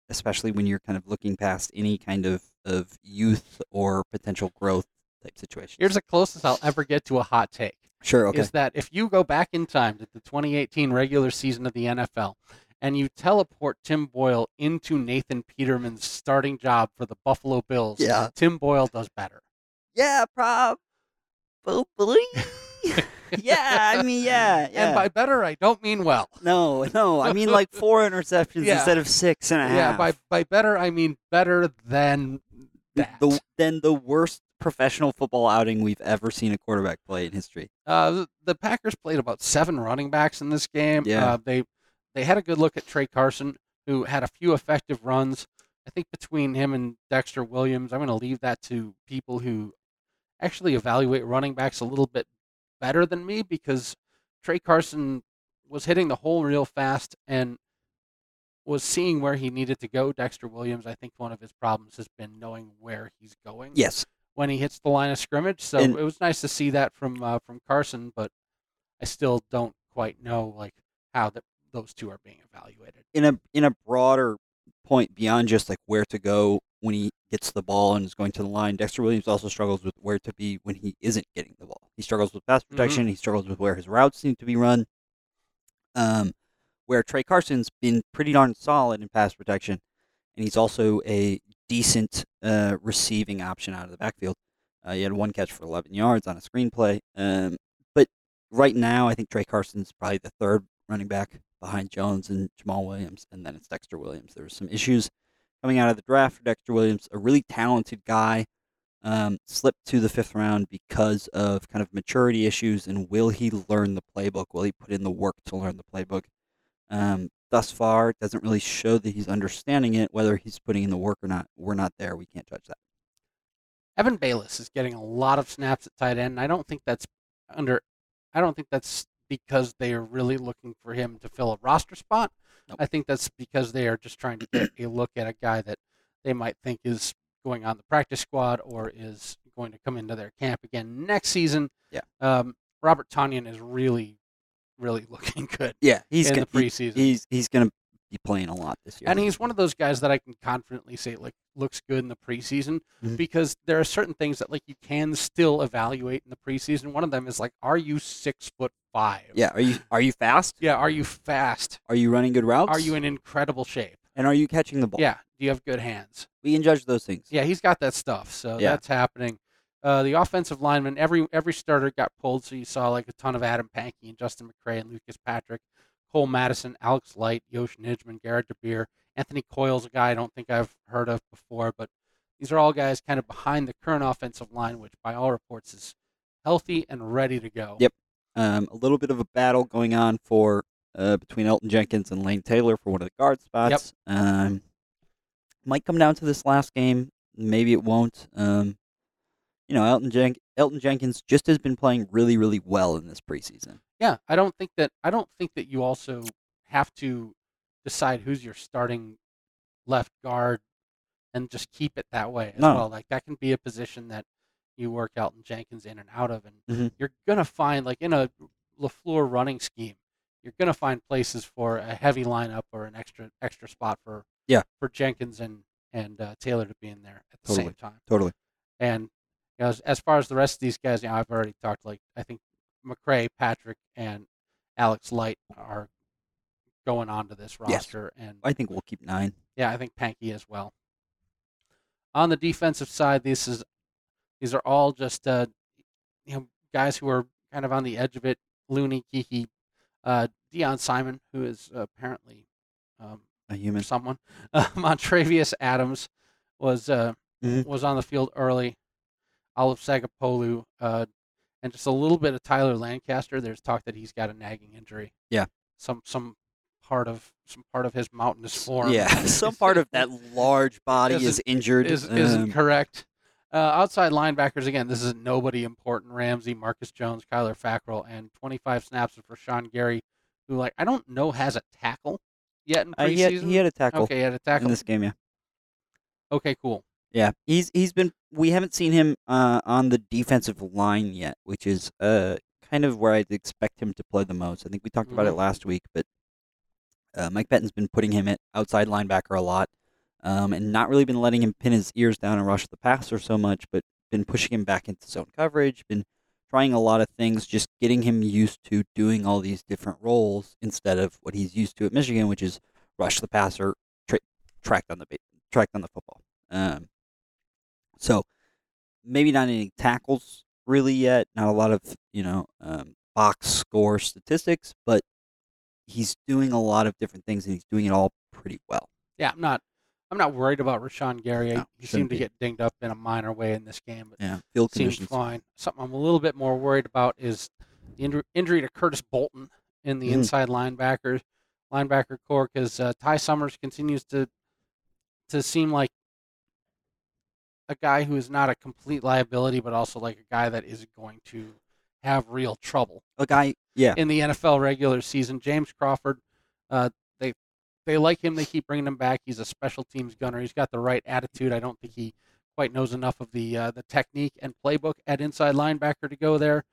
especially when you're kind of looking past any kind of, of youth or potential growth type situation. Here's the closest I'll ever get to a hot take. Sure, okay. Is that if you go back in time to the twenty eighteen regular season of the N F L and you teleport Tim Boyle into Nathan Peterman's starting job for the Buffalo Bills, yeah. Tim Boyle does better. Yeah, probably. yeah, I mean, yeah, yeah. And by better, I don't mean well. No, no, I mean like four interceptions yeah. instead of six and a half. Yeah, by by better, I mean better than that. The, than the worst professional football outing we've ever seen a quarterback play in history. Uh, the Packers played about seven running backs in this game. Yeah. Uh, they they had a good look at Trey Carson, who had a few effective runs. I think between him and Dexter Williams, I'm going to leave that to people who actually evaluate running backs a little bit better than me, because Trey Carson was hitting the hole real fast and was seeing where he needed to go. Dexter Williams, I think one of his problems has been knowing where he's going. Yes. When he hits the line of scrimmage, so and it was nice to see that from uh, from Carson, but I still don't quite know like how that those two are being evaluated. In a in a broader point beyond just like where to go when he gets the ball and is going to the line, Dexter Williams also struggles with where to be when he isn't getting the ball. He struggles with pass protection. Mm-hmm. He struggles with where his routes need to be run. Um, where Trey Carson's been pretty darn solid in pass protection, and he's also a decent uh, receiving option out of the backfield. Uh, he had one catch for eleven yards on a screenplay. Um, but right now, I think Trey Carson's probably the third running back behind Jones and Jamal Williams, and then it's Dexter Williams. There were some issues coming out of the draft for Dexter Williams, a really talented guy, um, slipped to the fifth round because of kind of maturity issues, and will he learn the playbook? Will he put in the work to learn the playbook? Um, thus far, it doesn't really show that he's understanding it. Whether he's putting in the work or not, we're not there. We can't judge that. Evan Bayliss is getting a lot of snaps at tight end. I don't think that's under. I don't think that's because they are really looking for him to fill a roster spot. Nope. I think that's because they are just trying to get a look at a guy that they might think is going on the practice squad or is going to come into their camp again next season. Yeah. Um, Robert Tonyan is really. really looking good. Yeah, he's in gonna, the preseason. He, he's he's going to be playing a lot this year. And he's one of those guys that I can confidently say like looks good in the preseason, mm-hmm. because there are certain things that like you can still evaluate in the preseason. One of them is like, are you six foot five? Yeah. Are you are you fast? Yeah. Are you fast? Are you running good routes? Are you in incredible shape? And are you catching the ball? Yeah. Do you have good hands? We can judge those things. Yeah, he's got that stuff, so yeah. that's happening. Uh, the offensive linemen, every every starter got pulled, so you saw like a ton of Adam Pankey and Justin McCray and Lucas Patrick, Cole Madison, Alex Light, Yosh Nijman, Garrett DeBeer, Anthony Coyle's a guy I don't think I've heard of before, but these are all guys kind of behind the current offensive line, which by all reports is healthy and ready to go. Yep. Um, a little bit of a battle going on for uh, between Elgton Jenkins and Lane Taylor for one of the guard spots. Yep. Um, might come down to this last game. Maybe it won't. Um, You know, Elgton, Jen- Elgton Jenkins just has been playing really, really well in this preseason. Yeah, I don't think that I don't think that you also have to decide who's your starting left guard and just keep it that way as no. well. Like that can be a position that you work Elgton Jenkins in and out of, and mm-hmm. you're gonna find like in a LaFleur running scheme, you're gonna find places for a heavy lineup or an extra extra spot for yeah for Jenkins and and uh, Taylor to be in there at the totally. same time. Totally. And As, as far as the rest of these guys, you know, I've already talked, like, I think McCray, Patrick, and Alex Light are going on to this roster. Yes. And I think we'll keep nine. Yeah, I think Pankey as well. On the defensive side, this is these are all just uh, you know, guys who are kind of on the edge of it. Looney, Kiki, uh, Deion Simon, who is apparently um, a human, someone. Uh, Montrevious Adams was, uh, mm-hmm. was on the field early. Olive Sagapolu, uh, and just a little bit of Tyler Lancaster. There's talk that he's got a nagging injury. Yeah, some some part of some part of his mountainous form. Yeah, some part of that large body is injured. Is, um, isn't correct. Uh, outside linebackers, again, this is nobody important. Ramsey, Marcus Jones, Kyler Fackrell, and twenty-five snaps for Sean Gary, who, like, I don't know has a tackle yet in preseason. Uh, he, had, he had a tackle. Okay, he had a tackle. In this game, yeah. Okay, cool. Yeah, he's he's been. We haven't seen him uh, on the defensive line yet, which is uh kind of where I'd expect him to play the most. I think we talked mm-hmm. about it last week, but uh, Mike Pettin's been putting him at outside linebacker a lot, um, and not really been letting him pin his ears down and rush the passer so much, but been pushing him back into zone coverage, been trying a lot of things, just getting him used to doing all these different roles instead of what he's used to at Michigan, which is rush the passer, tra- track on the ba- track on the football. Um, So, maybe not any tackles really yet. Not a lot of, you know, um, box score statistics, but he's doing a lot of different things, and he's doing it all pretty well. Yeah, I'm not I'm not worried about Rashawn Gary. No, he seemed be. to get dinged up in a minor way in this game. But yeah, field conditions. Fine. Something I'm a little bit more worried about is the injury to Curtis Bolton in the mm. inside linebacker, linebacker core, because uh, Ty Summers continues to to seem like a guy who is not a complete liability, but also like a guy that is going to have real trouble. A guy, yeah. In the N F L regular season, James Crawford, uh, they they like him. They keep bringing him back. He's a special teams gunner. He's got the right attitude. I don't think he quite knows enough of the uh, the technique and playbook at inside linebacker to go there.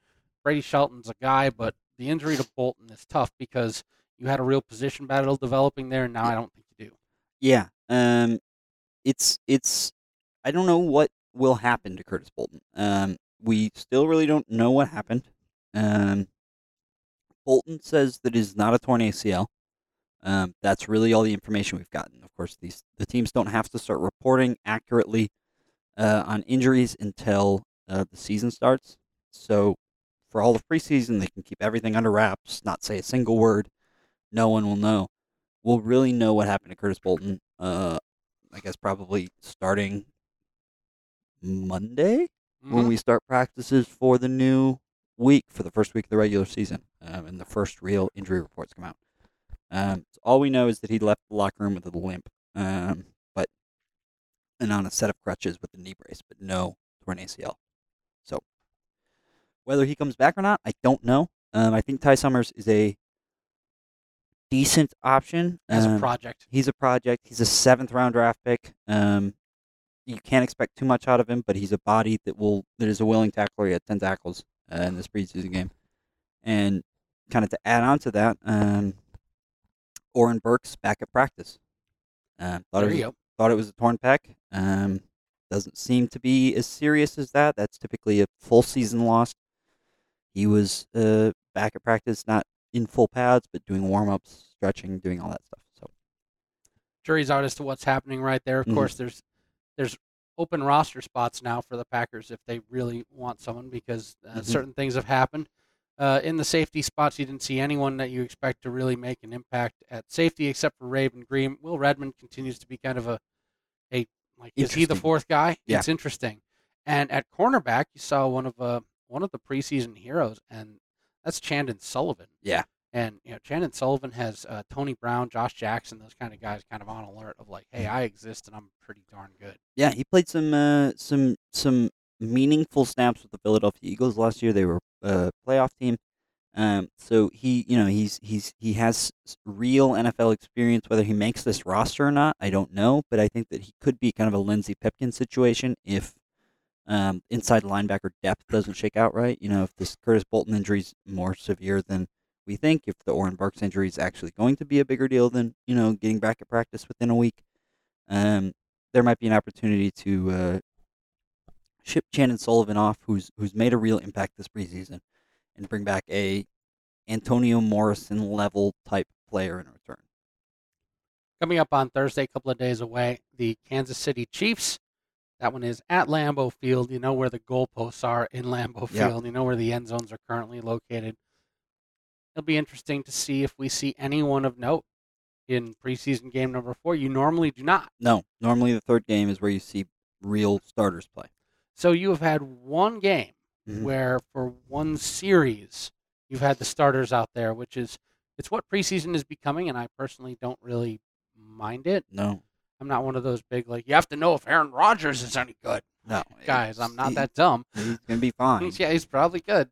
Brady Shelton's a guy, but the injury to Bolton is tough because you had a real position battle developing there, and now I don't think you do. Yeah, um, it's it's. I don't know what will happen to Curtis Bolton. Um, we still really don't know what happened. Um, Bolton says that he's not a torn A C L. Um, that's really all the information we've gotten. Of course, these the teams don't have to start reporting accurately uh, on injuries until uh, the season starts. So for all the preseason, they can keep everything under wraps, not say a single word. No one will know. We'll really know what happened to Curtis Bolton, uh, I guess probably starting Monday mm-hmm. when we start practices for the new week, for the first week of the regular season, um, and the first real injury reports come out. Um, so all we know is that he left the locker room with a limp, um, but and on a set of crutches with a knee brace, but no torn A C L. So whether he comes back or not, I don't know. Um, I think Ty Summers is a decent option. As um, a project. He's a project. He's a seventh-round draft pick. Um You can't expect too much out of him, but he's a body that will that is a willing tackler. He had ten tackles uh, in this preseason game, and kind of to add on to that, um, Oren Burks back at practice. Um, thought there it was, you go. Thought it was a torn pec. Um, doesn't seem to be as serious as that. That's typically a full season loss. He was uh, back at practice, not in full pads, but doing warm ups, stretching, doing all that stuff. So, jury's out as to what's happening right there. Of mm-hmm. course, there's. There's open roster spots now for the Packers if they really want someone because uh, mm-hmm. certain things have happened. Uh, in the safety spots, you didn't see anyone that you expect to really make an impact at safety except for Raven Green. Will Redmond continues to be kind of a, a like, is he the fourth guy? Yeah. It's interesting. And at cornerback, you saw one of uh, one of the preseason heroes, and that's Chandon Sullivan. Yeah. And, you know, Chandon Sullivan has uh, Tony Brown, Josh Jackson, those kind of guys kind of on alert of like, hey, I exist and I'm pretty darn good. Yeah, he played some uh, some some meaningful snaps with the Philadelphia Eagles last year. They were a playoff team. Um, so he, you know, he's he's he has real N F L experience. Whether he makes this roster or not, I don't know. But I think that he could be kind of a Lindsey Pipkin situation if um, inside linebacker depth doesn't shake out right. You know, if this Curtis Bolton injury is more severe than we think, if the Oren Burks injury is actually going to be a bigger deal than, you know, getting back at practice within a week, um, there might be an opportunity to uh, ship Chandon Sullivan off, who's who's made a real impact this preseason, and bring back a Antonio Morrison level type player in return. Coming up on Thursday, a couple of days away, the Kansas City Chiefs. That one is at Lambeau Field. You know where the goalposts are in Lambeau Field. Yeah. You know where the end zones are currently located. It'll be interesting to see if we see anyone of note in preseason game number four. You normally do not. No, normally the third game is where you see real starters play. So you have had one game mm-hmm. where for one series you've had the starters out there, which is it's what preseason is becoming, and I personally don't really mind it. No. I'm not one of those big, like, you have to know if Aaron Rodgers is any good. No. Guys, I'm not he, that dumb. He's going to be fine. Yeah, he's probably good.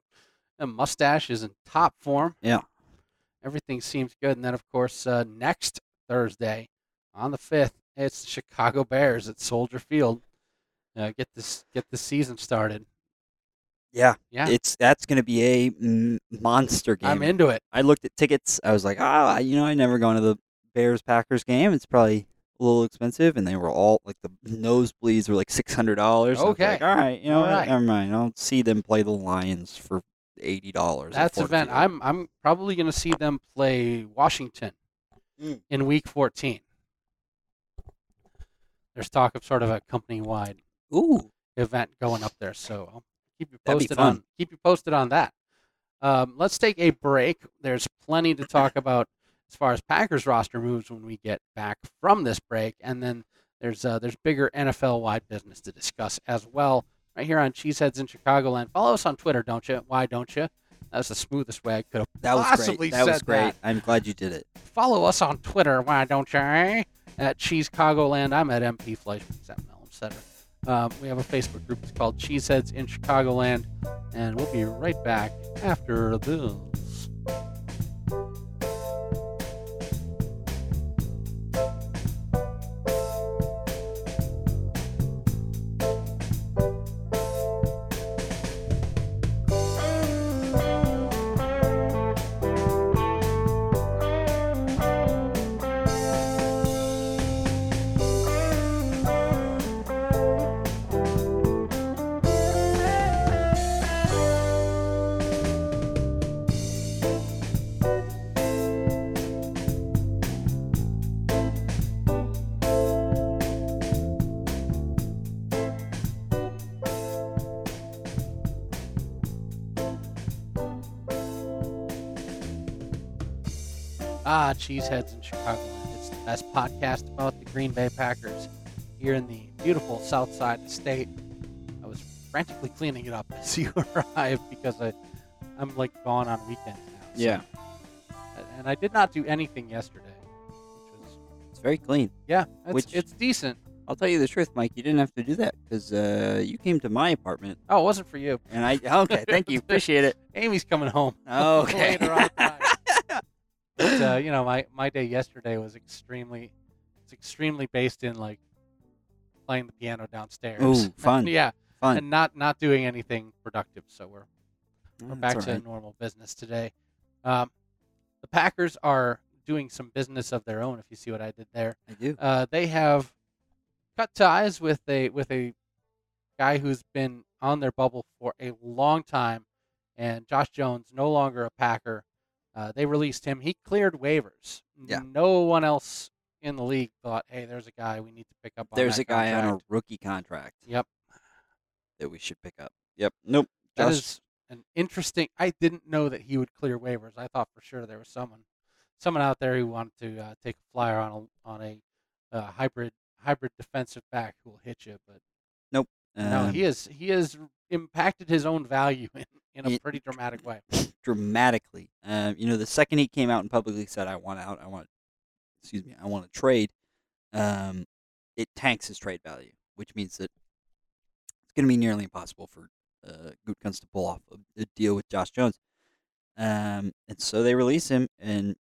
The mustache is in top form. Yeah. Everything seems good. And then, of course, uh, next Thursday on the fifth, it's the Chicago Bears at Soldier Field. Uh, get this, get the season started. Yeah, yeah. It's that's going to be a m- monster game. I'm into it. I looked at tickets. I was like, ah, oh, you know, I never gone to the Bears Packers game. It's probably a little expensive, and they were all like the nosebleeds were like six hundred dollars. Okay, like, all right, you know, all right. Never mind. I'll see them play the Lions for eighty dollars. That's event. I'm I'm probably going to see them play Washington mm. in Week fourteen. There's talk of sort of a company wide ooh event going up there, so I'll keep you posted on keep you posted on that. Um, let's take a break. There's plenty to talk about as far as Packers roster moves when we get back from this break, and then there's uh, there's bigger N F L wide business to discuss as well. Right here on Cheeseheads in Chicagoland. Follow us on Twitter, don't you? Why don't you? That's the smoothest way I could have that was possibly great. That said was great. That. I'm glad you did it. Follow us on Twitter. Why don't you? Eh? At Cheesecagoland. I'm at M P Fleischman, et cetera. Um, we have a Facebook group. It's called Cheeseheads in Chicagoland, and we'll be right back after this. Ah, Cheeseheads in Chicagoland. It's the best podcast about the Green Bay Packers here in the beautiful south side of the state. I was frantically cleaning it up as you arrived because I, I'm like gone on weekends now. So. Yeah. And I did not do anything yesterday. Which was, it's very clean. Yeah, it's, which, it's decent. I'll tell you the truth, Mike. You didn't have to do that because uh, you came to my apartment. Oh, it wasn't for you. And I Okay, thank you. Appreciate it. Amy's coming home. Okay. Later on time. But, uh, you know, my, my day yesterday was extremely, it's extremely based in like playing the piano downstairs. Ooh, fun! And, yeah, fun, and not, not doing anything productive. So we're we're mm, back to right. normal business today. Um, the Packers are doing some business of their own. If you see what I did there, I do. Uh, they have cut ties with a with a guy who's been on their bubble for a long time, and Josh Jones, no longer a Packer. Uh, they released him. He cleared waivers. Yeah. No one else in the league thought, hey, there's a guy we need to pick up on. There's a guy contract. on a rookie contract. Yep. That we should pick up. Yep. Nope. That Just... is an interesting. I didn't know that he would clear waivers. I thought for sure there was someone someone out there who wanted to uh, take a flyer on a on a uh, hybrid hybrid defensive back who will hit you. But nope. Um... No, he is he has impacted his own value in, in a it... pretty dramatic way. Dramatically. Um, you know, the second he came out and publicly said, I want out, I want, excuse me, I want to trade, um, it tanks his trade value, which means that it's going to be nearly impossible for uh, Gutekunst to pull off a, a deal with Josh Jones. Um, and so they release him, and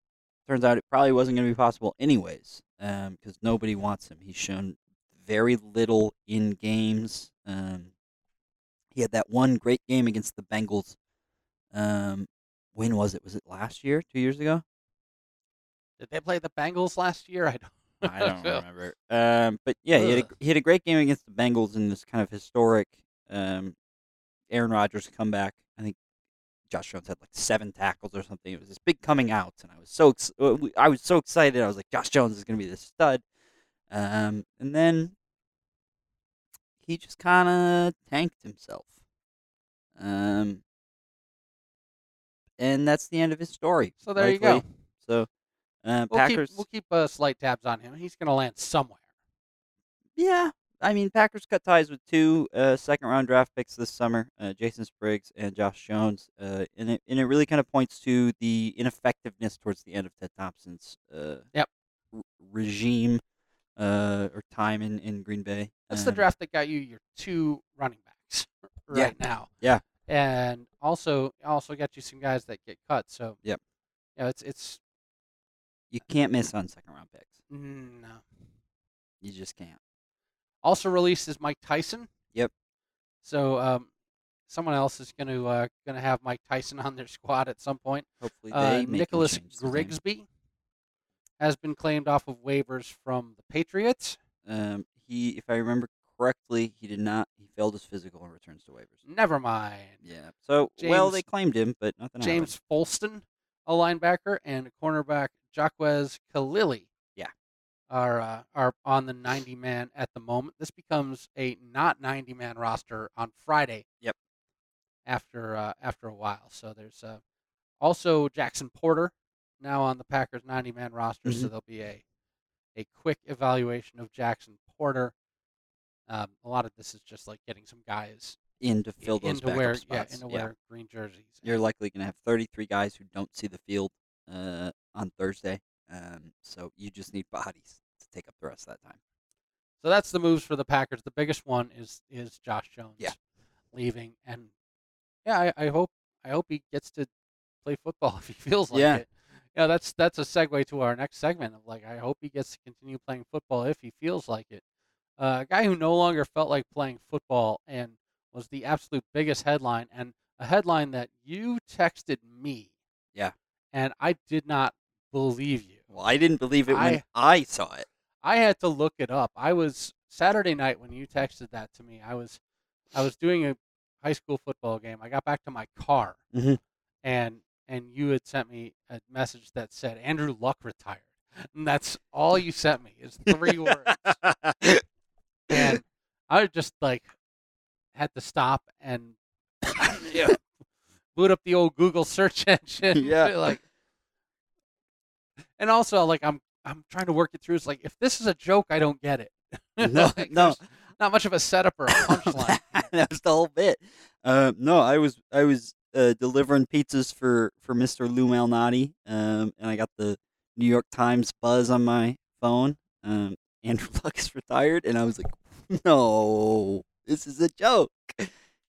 turns out it probably wasn't going to be possible anyways, because um, nobody wants him. He's shown very little in games. Um, he had that one great game against the Bengals. Um, When was it? Was it last year? Two years ago? Did they play the Bengals last year? I don't. I don't remember. Um, but yeah, he had, a, he had a great game against the Bengals in this kind of historic um, Aaron Rodgers comeback. I think Josh Jones had like seven tackles or something. It was this big coming out, and I was so ex- I was so excited. I was like, Josh Jones is going to be this stud. Um, and then he just kind of tanked himself. Um. And that's the end of his story. So there likely. you go. So uh, we'll Packers. Keep, we'll keep uh, slight tabs on him. He's going to land somewhere. Yeah. I mean, Packers cut ties with two uh, second-round draft picks this summer, uh, Jason Spriggs and Josh Jones. Uh, and, it, and it really kind of points to the ineffectiveness towards the end of Ted Thompson's uh, yep. r- regime uh, or time in, in Green Bay. That's um, the draft that got you your two running backs right yeah, now. Yeah. And also also got you some guys that get cut. So yep. Yeah, you know, it's it's you can't miss on second round picks. No. You just can't. Also released is Mike Tyson. Yep. So um, someone else is going to uh, going to have Mike Tyson on their squad at some point. Hopefully they uh, make Nicholas Grigsby has been claimed off of waivers from the Patriots. Um, he, if I remember correctly, he did not. He failed his physical and returns to waivers. Never mind. Yeah. So James, well, they claimed him, but nothing. James happened. Folston, a linebacker, and cornerback Jaquez Kalili. Are uh, are on the ninety man at the moment. This becomes a not ninety man roster on Friday. Yep. After uh, after a while, so there's uh, also Jackson Porter now on the Packers ninety man roster. Mm-hmm. So there'll be a a quick evaluation of Jackson Porter. Um, a lot of this is just like getting some guys in to fill those backup wear, spots. Yeah, in to yeah. wear green jerseys. You're likely going to have thirty-three guys who don't see the field uh, on Thursday. Um, so you just need bodies to take up the rest of that time. So that's the moves for the Packers. The biggest one is is Josh Jones yeah. leaving, and yeah, I, I hope I hope he gets to play football if he feels like yeah. it. Yeah, you know, that's that's a segue to our next segment of like I hope he gets to continue playing football if he feels like it. Uh, a guy who no longer felt like playing football and was the absolute biggest headline, and a headline that you texted me. Yeah, and I did not believe you. Well, I didn't believe it when I, I saw it. I had to look it up. I was Saturday night when you texted that to me. I was, I was doing a high school football game. I got back to my car, mm-hmm. and and you had sent me a message that said Andrew Luck retired, and that's all you sent me is three words. And I just like had to stop and yeah, boot up the old Google search engine. Yeah, like. And also, like, I'm I'm trying to work it through. It's like, if this is a joke, I don't get it. No, like, no. Not much of a setup or a punchline. That was the whole bit. Uh, no, I was I was uh, delivering pizzas for, for Mister Lou Malnati, um, and I got the New York Times buzz on my phone. Um, Andrew Luck is retired, and I was like, no, this is a joke.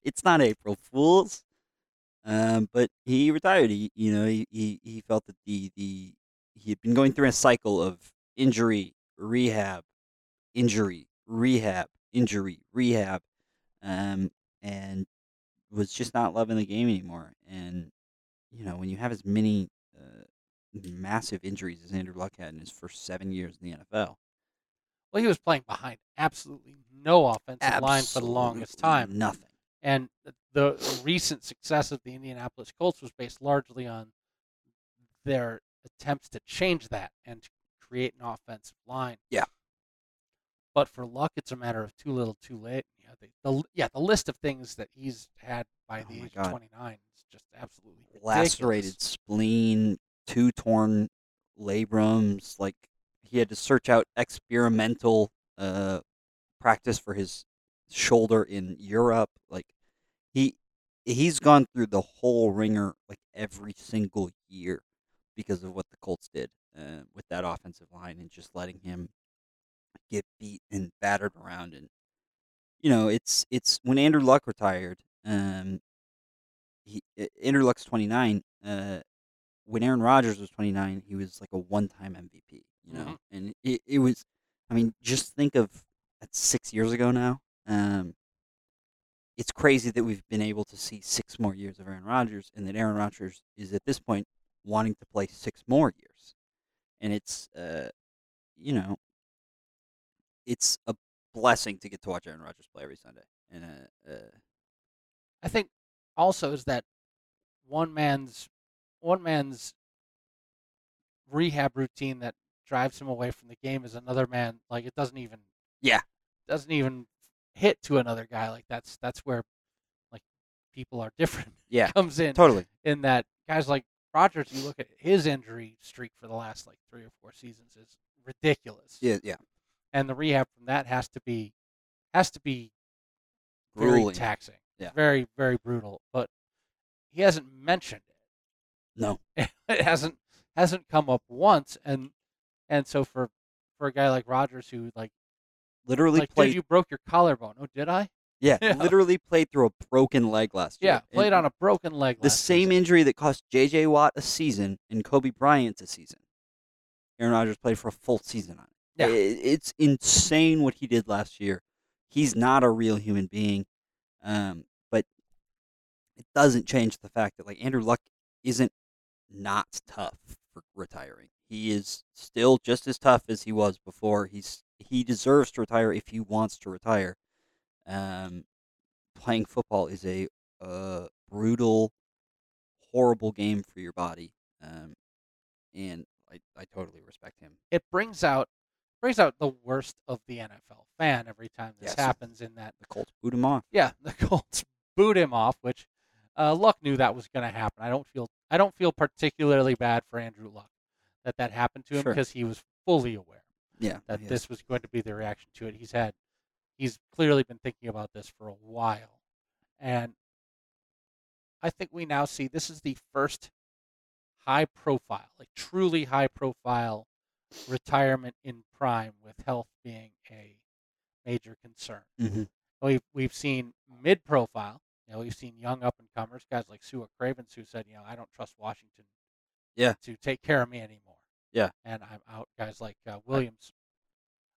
It's not April Fools. Um, but he retired. He, you know, he, he, he felt that the the he had been going through a cycle of injury, rehab, injury, rehab, injury, rehab, um, and was just not loving the game anymore. And, you know, when you have as many uh, massive injuries as Andrew Luck had in his first seven years in the N F L. Well, he was playing behind absolutely no offensive absolutely line for the longest time. Nothing. And the recent success of the Indianapolis Colts was based largely on their attempts to change that and to create an offensive line. Yeah. But for Luck, it's a matter of too little, too late. You know, the, the, yeah, the list of things that he's had by oh the age God. of twenty-nine is just absolutely ridiculous. Lacerated spleen, two torn labrums. Like, he had to search out experimental uh, practice for his shoulder in Europe. Like, he he's gone through the whole ringer, like, every single year, because of what the Colts did uh, with that offensive line and just letting him get beat and battered around. And, you know, it's it's when Andrew Luck retired, um, he, Andrew Luck's twenty-nine. Uh, when Aaron Rodgers was twenty-nine, he was like a one-time M V P, you know. Mm-hmm. And it, it was, I mean, just think of, that's six years ago now. Um, it's crazy that we've been able to see six more years of Aaron Rodgers and that Aaron Rodgers is at this point wanting to play six more years. And it's, uh, you know, it's a blessing to get to watch Aaron Rodgers play every Sunday. And uh, uh, I think also is that one man's one man's rehab routine that drives him away from the game is another man. Like, it doesn't even yeah doesn't even hit to another guy. Like, that's that's where like people are different. Yeah, comes in totally in that guys like Rodgers, you look at his injury streak for the last like three or four seasons is ridiculous. Yeah, yeah. And the rehab from that has to be has to be grueling. Very taxing. Yeah. Very, very brutal. But he hasn't mentioned it. No. It hasn't hasn't come up once, and and so for, for a guy like Rodgers who like literally like, played. Dude, you broke your collarbone. Oh, did I? Yeah, yeah, literally played through a broken leg last year. Yeah, played and on a broken leg. The last same season. Injury that cost J J Watt a season and Kobe Bryant a season. Aaron Rodgers played for a full season on it. Yeah, it's insane what he did last year. He's not a real human being, um, but it doesn't change the fact that like Andrew Luck isn't not tough for retiring. He is still just as tough as he was before. He's he deserves to retire if he wants to retire. Um, playing football is a uh, brutal, horrible game for your body, um, and I, I totally respect him. It brings out brings out the worst of the N F L fan every time this yes. happens. In that the Colts boot him off. Yeah, the Colts boot him off, which uh, Luck knew that was going to happen. I don't feel I don't feel particularly bad for Andrew Luck that that happened to him because sure. he was fully aware. Yeah, that yes. this was going to be the reaction to it. He's had. He's clearly been thinking about this for a while. And I think we now see this is the first high profile, like truly high profile retirement in prime with health being a major concern. Mm-hmm. We've, we've seen mid profile. You know, we've seen young up and comers, guys like Sua Cravens who said, you know, I don't trust Washington yeah. to take care of me anymore. Yeah. And I'm out. Guys like uh, Williams.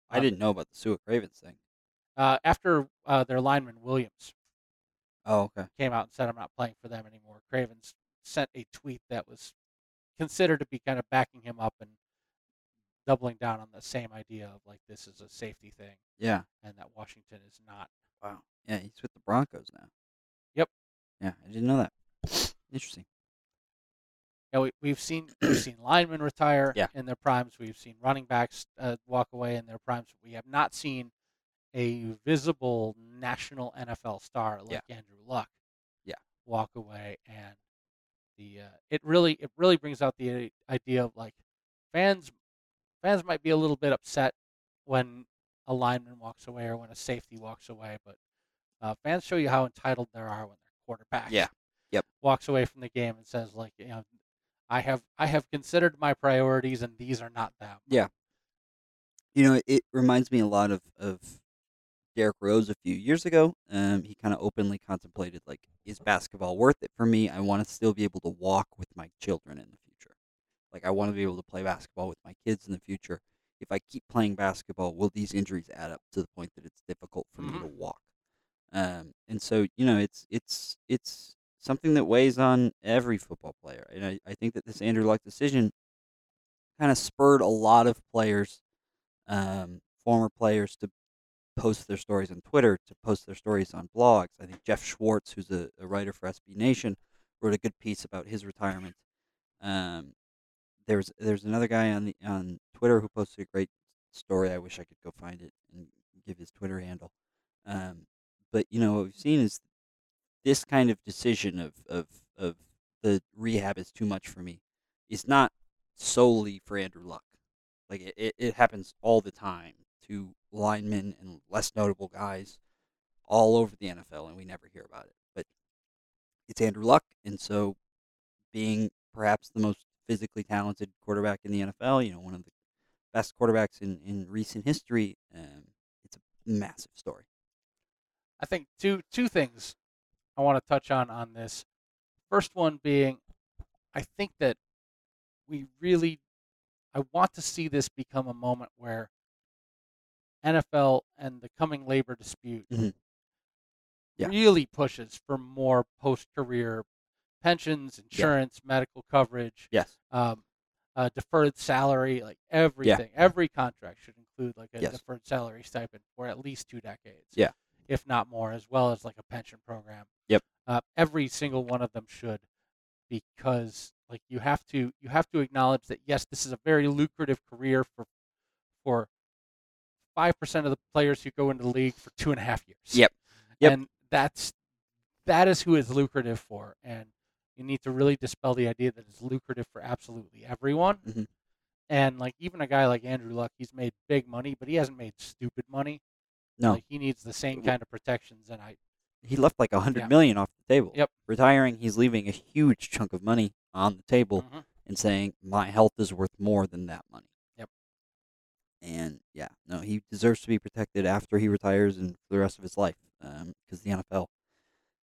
I, I didn't know about the Sua Cravens thing. Uh, after uh, their lineman, Williams, oh, okay. came out and said, I'm not playing for them anymore, Cravens sent a tweet that was considered to be kind of backing him up and doubling down on the same idea of, like, this is a safety thing. Yeah. And that Washington is not. Wow. Yeah, he's with the Broncos now. Yep. Yeah, I didn't know that. Interesting. Yeah, we, we've seen we've seen linemen retire yeah. in their primes. We've seen running backs uh, walk away in their primes. We have not seen a visible national N F L star like yeah. Andrew Luck yeah. walk away. And the uh, it really it really brings out the idea of like fans fans might be a little bit upset when a lineman walks away or when a safety walks away, but uh, fans show you how entitled they are when their quarterback yeah. yep. walks away from the game and says like, you know, I have I have considered my priorities and these are not them. Yeah. You know, it reminds me a lot of, of Derrick Rose a few years ago. Um, he kind of openly contemplated, like, is basketball worth it for me? I want to still be able to walk with my children in the future. Like, I want to be able to play basketball with my kids in the future. If I keep playing basketball, will these injuries add up to the point that it's difficult for mm-hmm. me to walk? Um, and so, you know, it's it's it's something that weighs on every football player. And I, I think that this Andrew Luck decision kind of spurred a lot of players, um, former players, to post their stories on Twitter, to post their stories on blogs. I think Jeff Schwartz, who's a, a writer for S B Nation, wrote a good piece about his retirement. Um, there's there's another guy on the on Twitter who posted a great story. I wish I could go find it and give his Twitter handle. Um, but you know what we've seen is this kind of decision of of of the rehab is too much for me. It's not solely for Andrew Luck. Like it, it, it happens all the time to linemen and less notable guys all over the N F L, and we never hear about it. But it's Andrew Luck, and so being perhaps the most physically talented quarterback in the N F L, you know, one of the best quarterbacks in, in recent history, um, it's a massive story. I think two two things I want to touch on on this. First one being, I think that we really, I want to see this become a moment where N F L and the coming labor dispute mm-hmm. yeah. really pushes for more post-career pensions, insurance, yeah. medical coverage, yes, um, uh, deferred salary, like everything. Yeah. Every contract should include like a yes. deferred salary stipend for at least two decades, yeah, if not more, as well as like a pension program. Yep, uh, every single one of them should, because like you have to you have to acknowledge that yes, this is a very lucrative career for for. five percent of the players who go into the league for two and a half years. Yep. yep. And that's, that is who it's lucrative for. And you need to really dispel the idea that it's lucrative for absolutely everyone. Mm-hmm. And like, even a guy like Andrew Luck, he's made big money, but he hasn't made stupid money. No. Like, he needs the same kind of protections. And I, he left like a hundred yeah. million off the table. Yep. Retiring, he's leaving a huge chunk of money on the table mm-hmm. and saying, my health is worth more than that money. And yeah, no, he deserves to be protected after he retires and for the rest of his life, um, because the N F L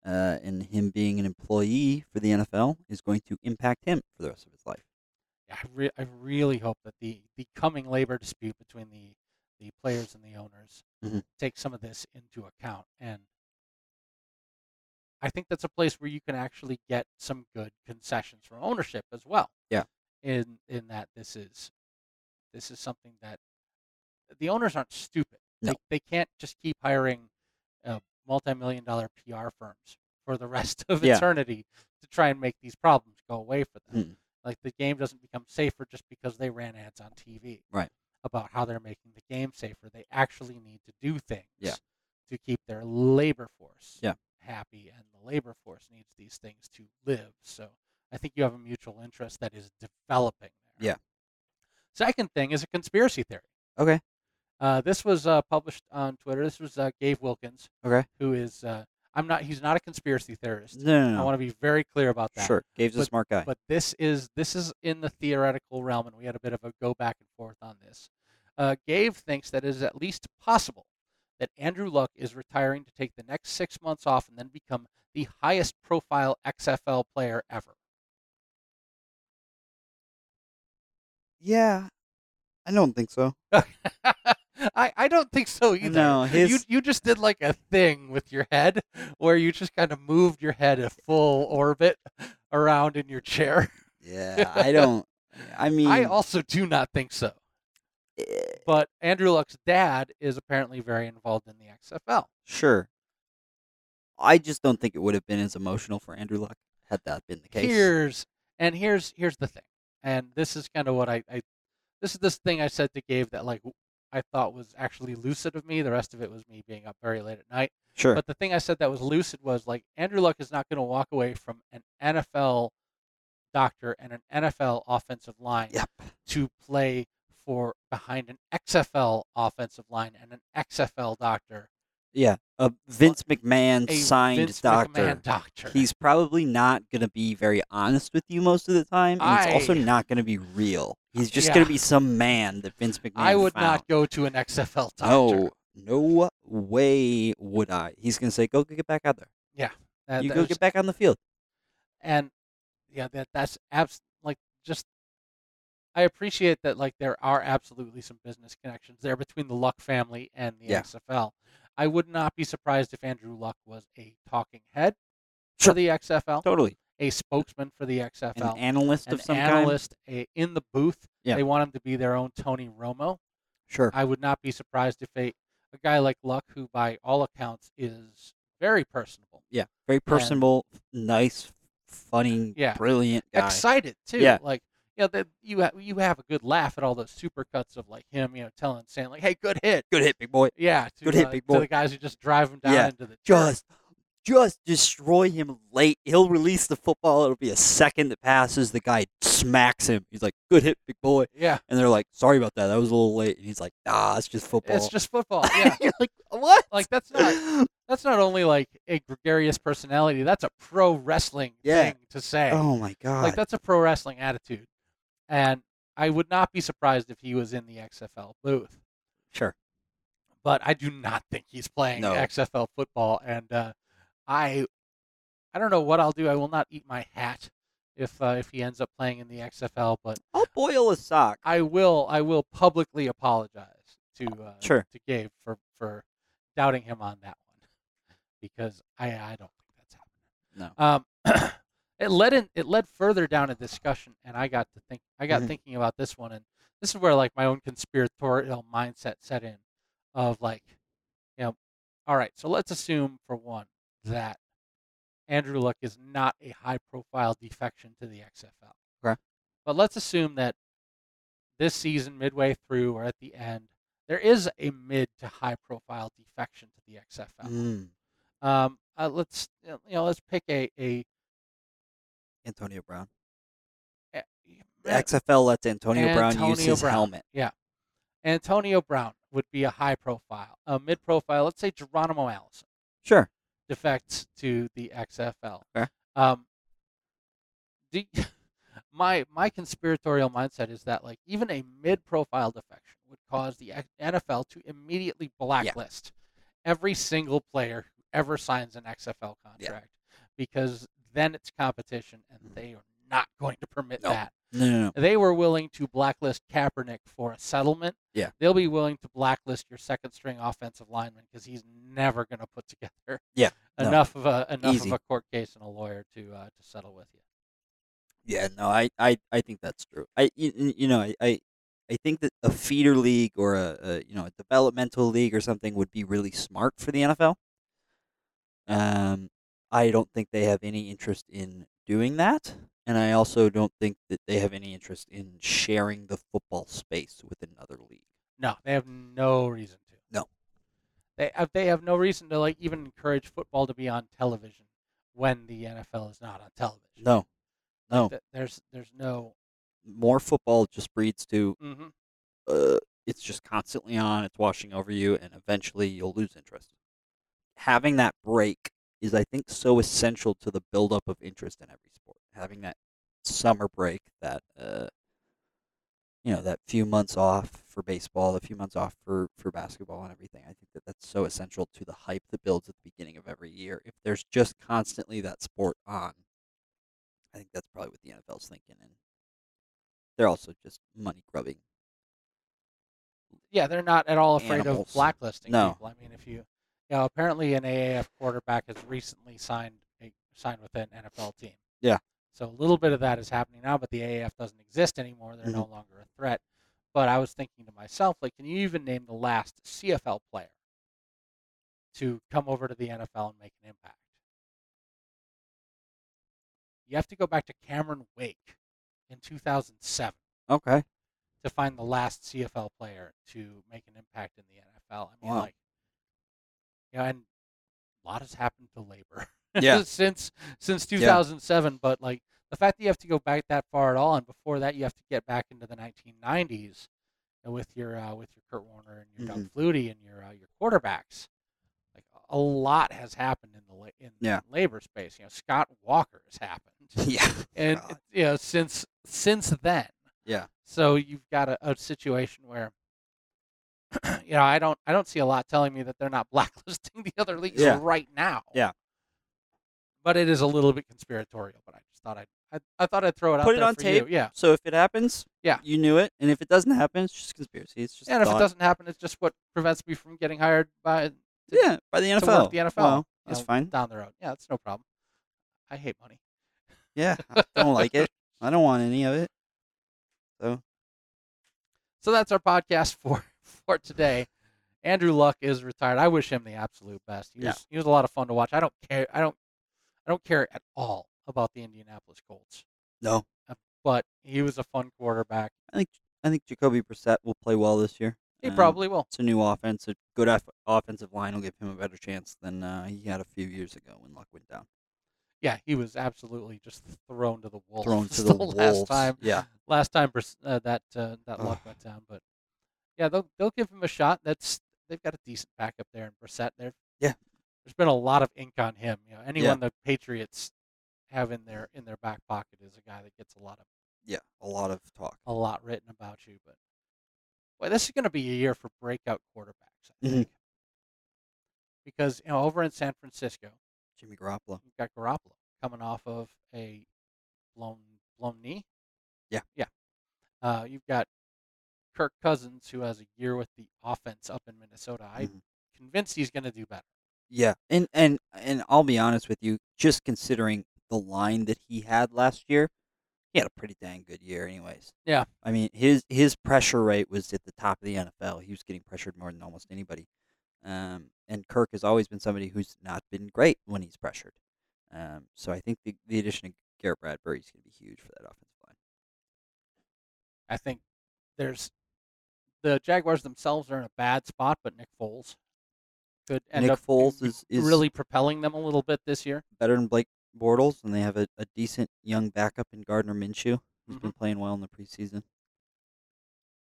uh, and him being an employee for the N F L is going to impact him for the rest of his life. Yeah, I, re- I really hope that the, the coming labor dispute between the, the players and the owners mm-hmm. takes some of this into account. And I think that's a place where you can actually get some good concessions from ownership as well. Yeah. In in that this is this is something that the owners aren't stupid. No. They, they can't just keep hiring uh, multi-million dollar P R firms for the rest of yeah. eternity to try and make these problems go away for them. Mm. Like, the game doesn't become safer just because they ran ads on T V right. about how they're making the game safer. They actually need to do things yeah. to keep their labor force yeah. happy, and the labor force needs these things to live. So I think you have a mutual interest that is developing there. Yeah. Second thing is a conspiracy theory. Okay. Uh, this was uh, published on Twitter. This was uh, Gabe Wilkins. Okay. Who is, uh, I'm not, he's not a conspiracy theorist. No, no, no. I want to be very clear about that. Sure. Gabe's but, a smart guy. But this is, this is in the theoretical realm, and we had a bit of a go back and forth on this. Uh, Gabe thinks that it is at least possible that Andrew Luck is retiring to take the next six months off and then become the highest profile X F L player ever. Yeah, I don't think so. I, I don't think so either. No, his... you, you just did like a thing with your head where you just kind of moved your head a full orbit around in your chair. Yeah, I don't. I mean, I also do not think so. But Andrew Luck's dad is apparently very involved in the X F L. Sure. I just don't think it would have been as emotional for Andrew Luck had that been the case. Here's and here's here's the thing. And this is kind of what I, I this is this thing I said to Gabe that like I thought was actually lucid of me. The rest of it was me being up very late at night. Sure. But the thing I said that was lucid was like Andrew Luck is not going to walk away from an N F L doctor and an N F L offensive line yep. to play for behind an X F L offensive line and an X F L doctor. Yeah, a Vince McMahon a signed Vince doctor. McMahon doctor. He's probably not going to be very honest with you most of the time, and I, it's also not going to be real. He's just yeah. going to be some man that Vince McMahon I would found. not go to an X F L doctor. No, no way would I. He's going to say, go get back out there. Yeah. That, you that go was, get back on the field. And, yeah, that that's abs- like just... I appreciate that, like, there are absolutely some business connections there between the Luck family and the yeah. X F L. I would not be surprised if Andrew Luck was a talking head sure. for the X F L. Totally. A spokesman for the X F L. An analyst An of some analyst, kind. An analyst in the booth. Yeah. They want him to be their own Tony Romo. Sure. I would not be surprised if a, a guy like Luck, who by all accounts is very personable. Yeah. Very personable, and, nice, funny, yeah. brilliant guy. Excited, too. Yeah. Like, you know, that you ha- you have a good laugh at all those supercuts of like him, you know, telling, saying like, "Hey, good hit, good hit, big boy." Yeah, to, good hit, uh, big boy. To the guys who just drive him down yeah. into the dirt. just, just destroy him late. He'll release the football. It'll be a second that passes. The guy smacks him. He's like, "Good hit, big boy." Yeah, and they're like, "Sorry about that. That was a little late." And he's like, "Nah, it's just football. It's just football." Yeah, you're like, what? Like that's not that's not only like a gregarious personality. That's a pro wrestling yeah. thing to say. Oh my god! Like that's a pro wrestling attitude. And I would not be surprised if he was in the X F L booth. Sure. But I do not think he's playing no. X F L football. And uh, I I don't know what I'll do. I will not eat my hat if uh, if he ends up playing in the X F L. But I'll boil a sock. I will I will publicly apologize to uh, sure. to Gabe for, for doubting him on that one. Because I, I don't think that's happening. No. Um It led in, it led further down a discussion, and I got to think. I got mm-hmm. thinking about this one, and this is where like my own conspiratorial mindset set in, of like, you know, all right. So let's assume for one that Andrew Luck is not a high-profile defection to the X F L. Okay. But let's assume that this season, midway through or at the end, there is a mid to high-profile defection to the X F L. Mm. Um, uh, let's you know, let's pick a a. Antonio Brown. Uh, X F L lets Antonio, Antonio Brown use his Brown. helmet. Yeah. Antonio Brown would be a high profile. A mid profile, let's say Geronimo Allison. Sure. Defects to the X F L. Okay. Um, do you, my my conspiratorial mindset is that like even a mid profile defection would cause the N F L to immediately blacklist yeah. every single player who ever signs an X F L contract yeah. because then it's competition, and mm-hmm. they are not going to permit no. that. No, no, no. They were willing to blacklist Kaepernick for a settlement. Yeah. They'll be willing to blacklist your second-string offensive lineman because he's never going to put together yeah, enough no. of a enough Easy. of a court case and a lawyer to uh, to settle with you. Yeah, no, I, I, I think that's true. I you, you know I, I I think that a feeder league or a, a you know a developmental league or something would be really smart for the N F L. Um, I don't think they have any interest in doing that. And I also don't think that they have any interest in sharing the football space with another league. No, they have no reason to. No. They have, they have no reason to like even encourage football to be on television when the N F L is not on television. No. No. There's there's no... More football just breeds to... Mm-hmm. Uh, it's just constantly on, it's washing over you, and eventually you'll lose interest. Having that break is, I think, so essential to the buildup of interest in every sport. Having that summer break, that uh, you know, that few months off for baseball, a few months off for, for basketball and everything. I think that that's so essential to the hype that builds at the beginning of every year. If there's just constantly that sport on, I think that's probably what the N F L's thinking. And they're also just money grubbing. Yeah, they're not at all afraid animals. of blacklisting no. people. I mean, if you, you know, apparently an A A F quarterback has recently signed a, signed with an N F L team. Yeah. So a little bit of that is happening now, but the A A F doesn't exist anymore. They're mm-hmm. no longer a threat. But I was thinking to myself, like, can you even name the last C F L player to come over to the N F L and make an impact? You have to go back to Cameron Wake in two thousand seven. Okay. To find the last C F L player to make an impact in the N F L. I mean, wow. like, you know, and a lot has happened to labor. Yeah. since since two thousand seven, yeah. but like the fact that you have to go back that far at all, and before that you have to get back into the nineteen nineties and with your uh, with your Kurt Warner and your mm-hmm. Doug Flutie and your uh, your quarterbacks, like a lot has happened in the la- in yeah. the labor space. You know, Scott Walker has happened, yeah, and God. you know since since then, yeah. So you've got a, a situation where you know I don't I don't see a lot telling me that they're not blacklisting the other leagues yeah. right now, yeah. But it is a little bit conspiratorial. But I just thought I'd, I I thought I'd throw it out there for you. Put it on tape. Yeah. So if it happens, yeah. you knew it. And if it doesn't happen, it's just conspiracy. It's just. And if it doesn't happen, it's just what prevents me from getting hired by. To, yeah, by the N F L. To work the N F L. Well, that's you know, fine. Down the road. Yeah, that's no problem. I hate money. Yeah, I don't like it. I don't want any of it. So. So that's our podcast for for today. Andrew Luck is retired. I wish him the absolute best. He was yeah. he was a lot of fun to watch. I don't care. I don't. I don't care at all about the Indianapolis Colts. No. But he was a fun quarterback. I think I think Jacoby Brissett will play well this year. He um, probably will. It's a new offense. A good off- offensive line will give him a better chance than uh, he had a few years ago when Luck went down. Yeah, he was absolutely just thrown to the wolves. Thrown to the, the wolves. Last time, yeah. Last time uh, that uh, that Luck went down. But, yeah, they'll they'll give him a shot. That's They've got a decent backup there in Brissett. There. Yeah. There's been a lot of ink on him. You know, anyone yeah. the Patriots have in their in their back pocket is a guy that gets a lot of yeah, a lot of talk, a lot written about you. But well, this is going to be a year for breakout quarterbacks, I think, mm-hmm. because you know over in San Francisco, Jimmy Garoppolo, you've got Garoppolo coming off of a blown blown knee. Yeah, yeah. Uh, you've got Kirk Cousins, who has a year with the offense up in Minnesota. Mm-hmm. I'm convinced he's going to do better. Yeah, and, and and I'll be honest with you, just considering the line that he had last year, he had a pretty dang good year anyways. Yeah. I mean, his his pressure rate was at the top of the N F L. He was getting pressured more than almost anybody. Um, and Kirk has always been somebody who's not been great when he's pressured. Um, so I think the, the addition of Garrett Bradbury is going to be huge for that offensive line. I think there's the Jaguars themselves are in a bad spot, but Nick Foles. Could end Nick up Foles is, is really propelling them a little bit this year. Better than Blake Bortles, and they have a, a decent young backup in Gardner Minshew, who's mm-hmm. been playing well in the preseason.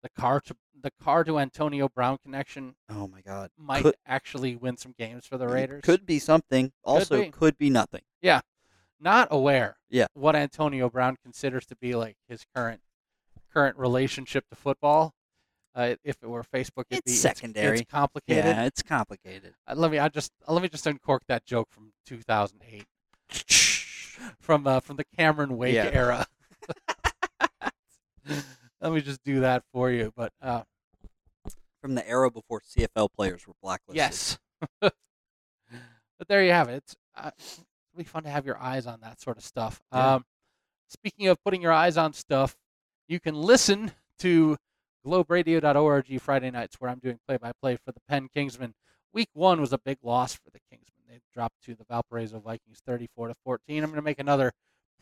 The car to the car to Antonio Brown connection. Oh my God, might could, actually win some games for the Raiders. Could be something. Also, could be, could be nothing. Yeah, not aware. Yeah. what Antonio Brown considers to be like his current current relationship to football. Uh, if it were Facebook, it'd it's be, secondary. It's, it's complicated. Yeah, it's complicated. Uh, let me, I just uh, let me just uncork that joke from two thousand eight, from uh, from the Cameron Wake yeah. era. Let me just do that for you, but uh, from the era before C F L players were blacklisted. Yes, but there you have it. It's uh, it'll be fun to have your eyes on that sort of stuff. Yeah. Um, speaking of putting your eyes on stuff, you can listen to globe radio dot org Friday nights, where I'm doing play-by-play for the Penn Kingsmen. Week one was a big loss for the Kingsmen. They dropped to the Valparaiso Vikings thirty-four to fourteen. I'm going to make another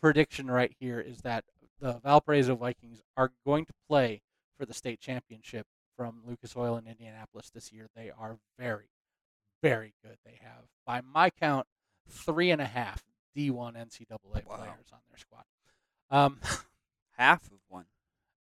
prediction right here, is that the Valparaiso Vikings are going to play for the state championship from Lucas Oil in Indianapolis this year. They are very, very good. They have, by my count, three and a half D one N C double A wow. players on their squad. Um, half of one.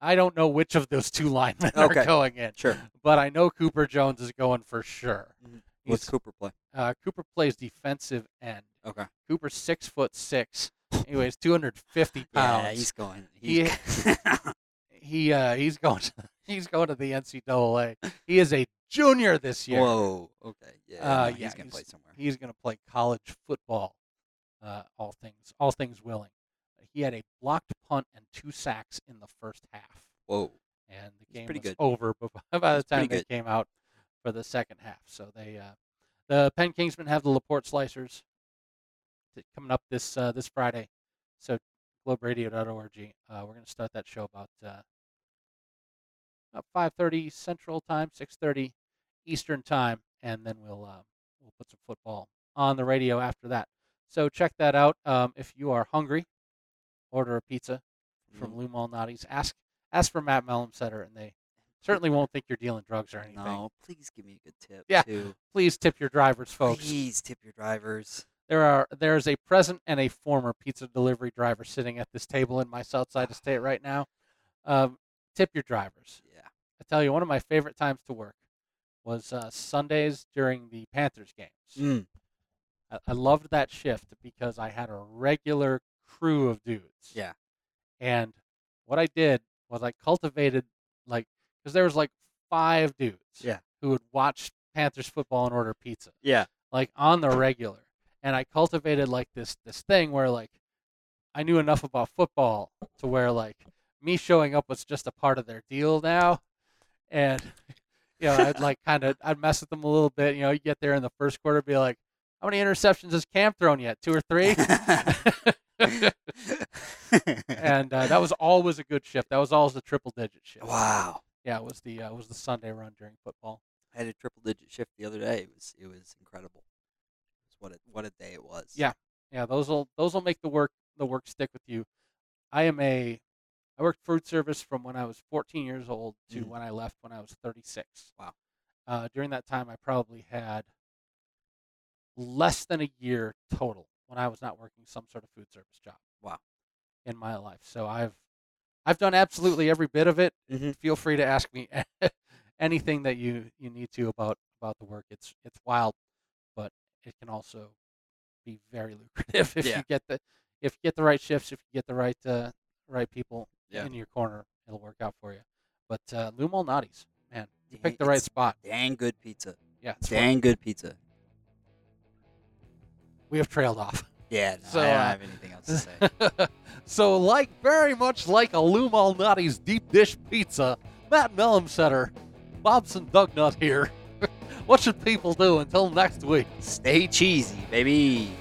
I don't know which of those two linemen okay. are going in. Sure. But I know Cooper Jones is going for sure. Mm-hmm. What's Cooper play? Uh, Cooper plays defensive end. Okay. Cooper's six foot six. He weighs two hundred fifty pounds. Yeah, he's going. He's he he uh, he's going. To, he's going to the N C double A. He is a junior this year. Whoa. Okay. Yeah. Uh, no, he's yeah, gonna he's, play somewhere. He's gonna play college football. Uh, all things, all things willing. He had a blocked punt and two sacks in the first half. Whoa. And the game was good. over by the time they good. came out for the second half. So they, uh, the Penn Kingsmen have the LaPorte Slicers coming up this uh, this Friday. So globe radio dot org. Uh, we're going to start that show about uh, about five thirty Central Time, six thirty Eastern Time, and then we'll uh, we'll put some football on the radio after that. So check that out um, if you are hungry. Order a pizza from Lou Malnati's. Ask ask for Matt Melumsetter, and they certainly won't think you're dealing drugs or anything. No, please give me a good tip, yeah, too. Please tip your drivers, folks. Please tip your drivers. There are there is a present and a former pizza delivery driver sitting at this table in my south side estate right now. Um, tip your drivers. Yeah. I tell you, one of my favorite times to work was uh, Sundays during the Panthers games. Mm. I, I loved that shift because I had a regular crew of dudes. Yeah. And what I did was I cultivated, like, because there was like five dudes yeah. who would watch Panthers football and order pizza. Yeah. Like on the regular. And I cultivated like this this thing where like I knew enough about football to where like me showing up was just a part of their deal now. And you know, I'd like kind of I'd mess with them a little bit, you know, you get there in the first quarter, be like, how many interceptions has Cam thrown yet? Two or three? And uh, that was always a good shift. That was always the triple digit shift. Wow. Yeah, it was the uh, it was the Sunday run during football. I had a triple digit shift the other day. It was it was incredible. It was what a, what a day it was. Yeah, yeah. Those will those will make the work the work stick with you. I am a I worked food service from when I was fourteen years old to mm. when I left when I was thirty-six. Wow. Uh, during that time, I probably had less than a year total when I was not working some sort of food service job. Wow. In my life. So I've I've done absolutely every bit of it. Mm-hmm. Feel free to ask me anything that you, you need to about, about the work. It's it's wild, but it can also be very lucrative if yeah. you get the if you get the right shifts, if you get the right uh, right people yeah. in your corner, it'll work out for you. But uh, Lou Malnati's, man, you picked the right spot. Dang good pizza. Yeah. Dang fun. good pizza. We have trailed off. Yeah, no, so, I don't uh, have anything else to say. So, like very much like a Lou Malnati's deep dish pizza, Matt Melumsetter, Bobson Dugnut here. What should people do until next week? Stay cheesy, baby.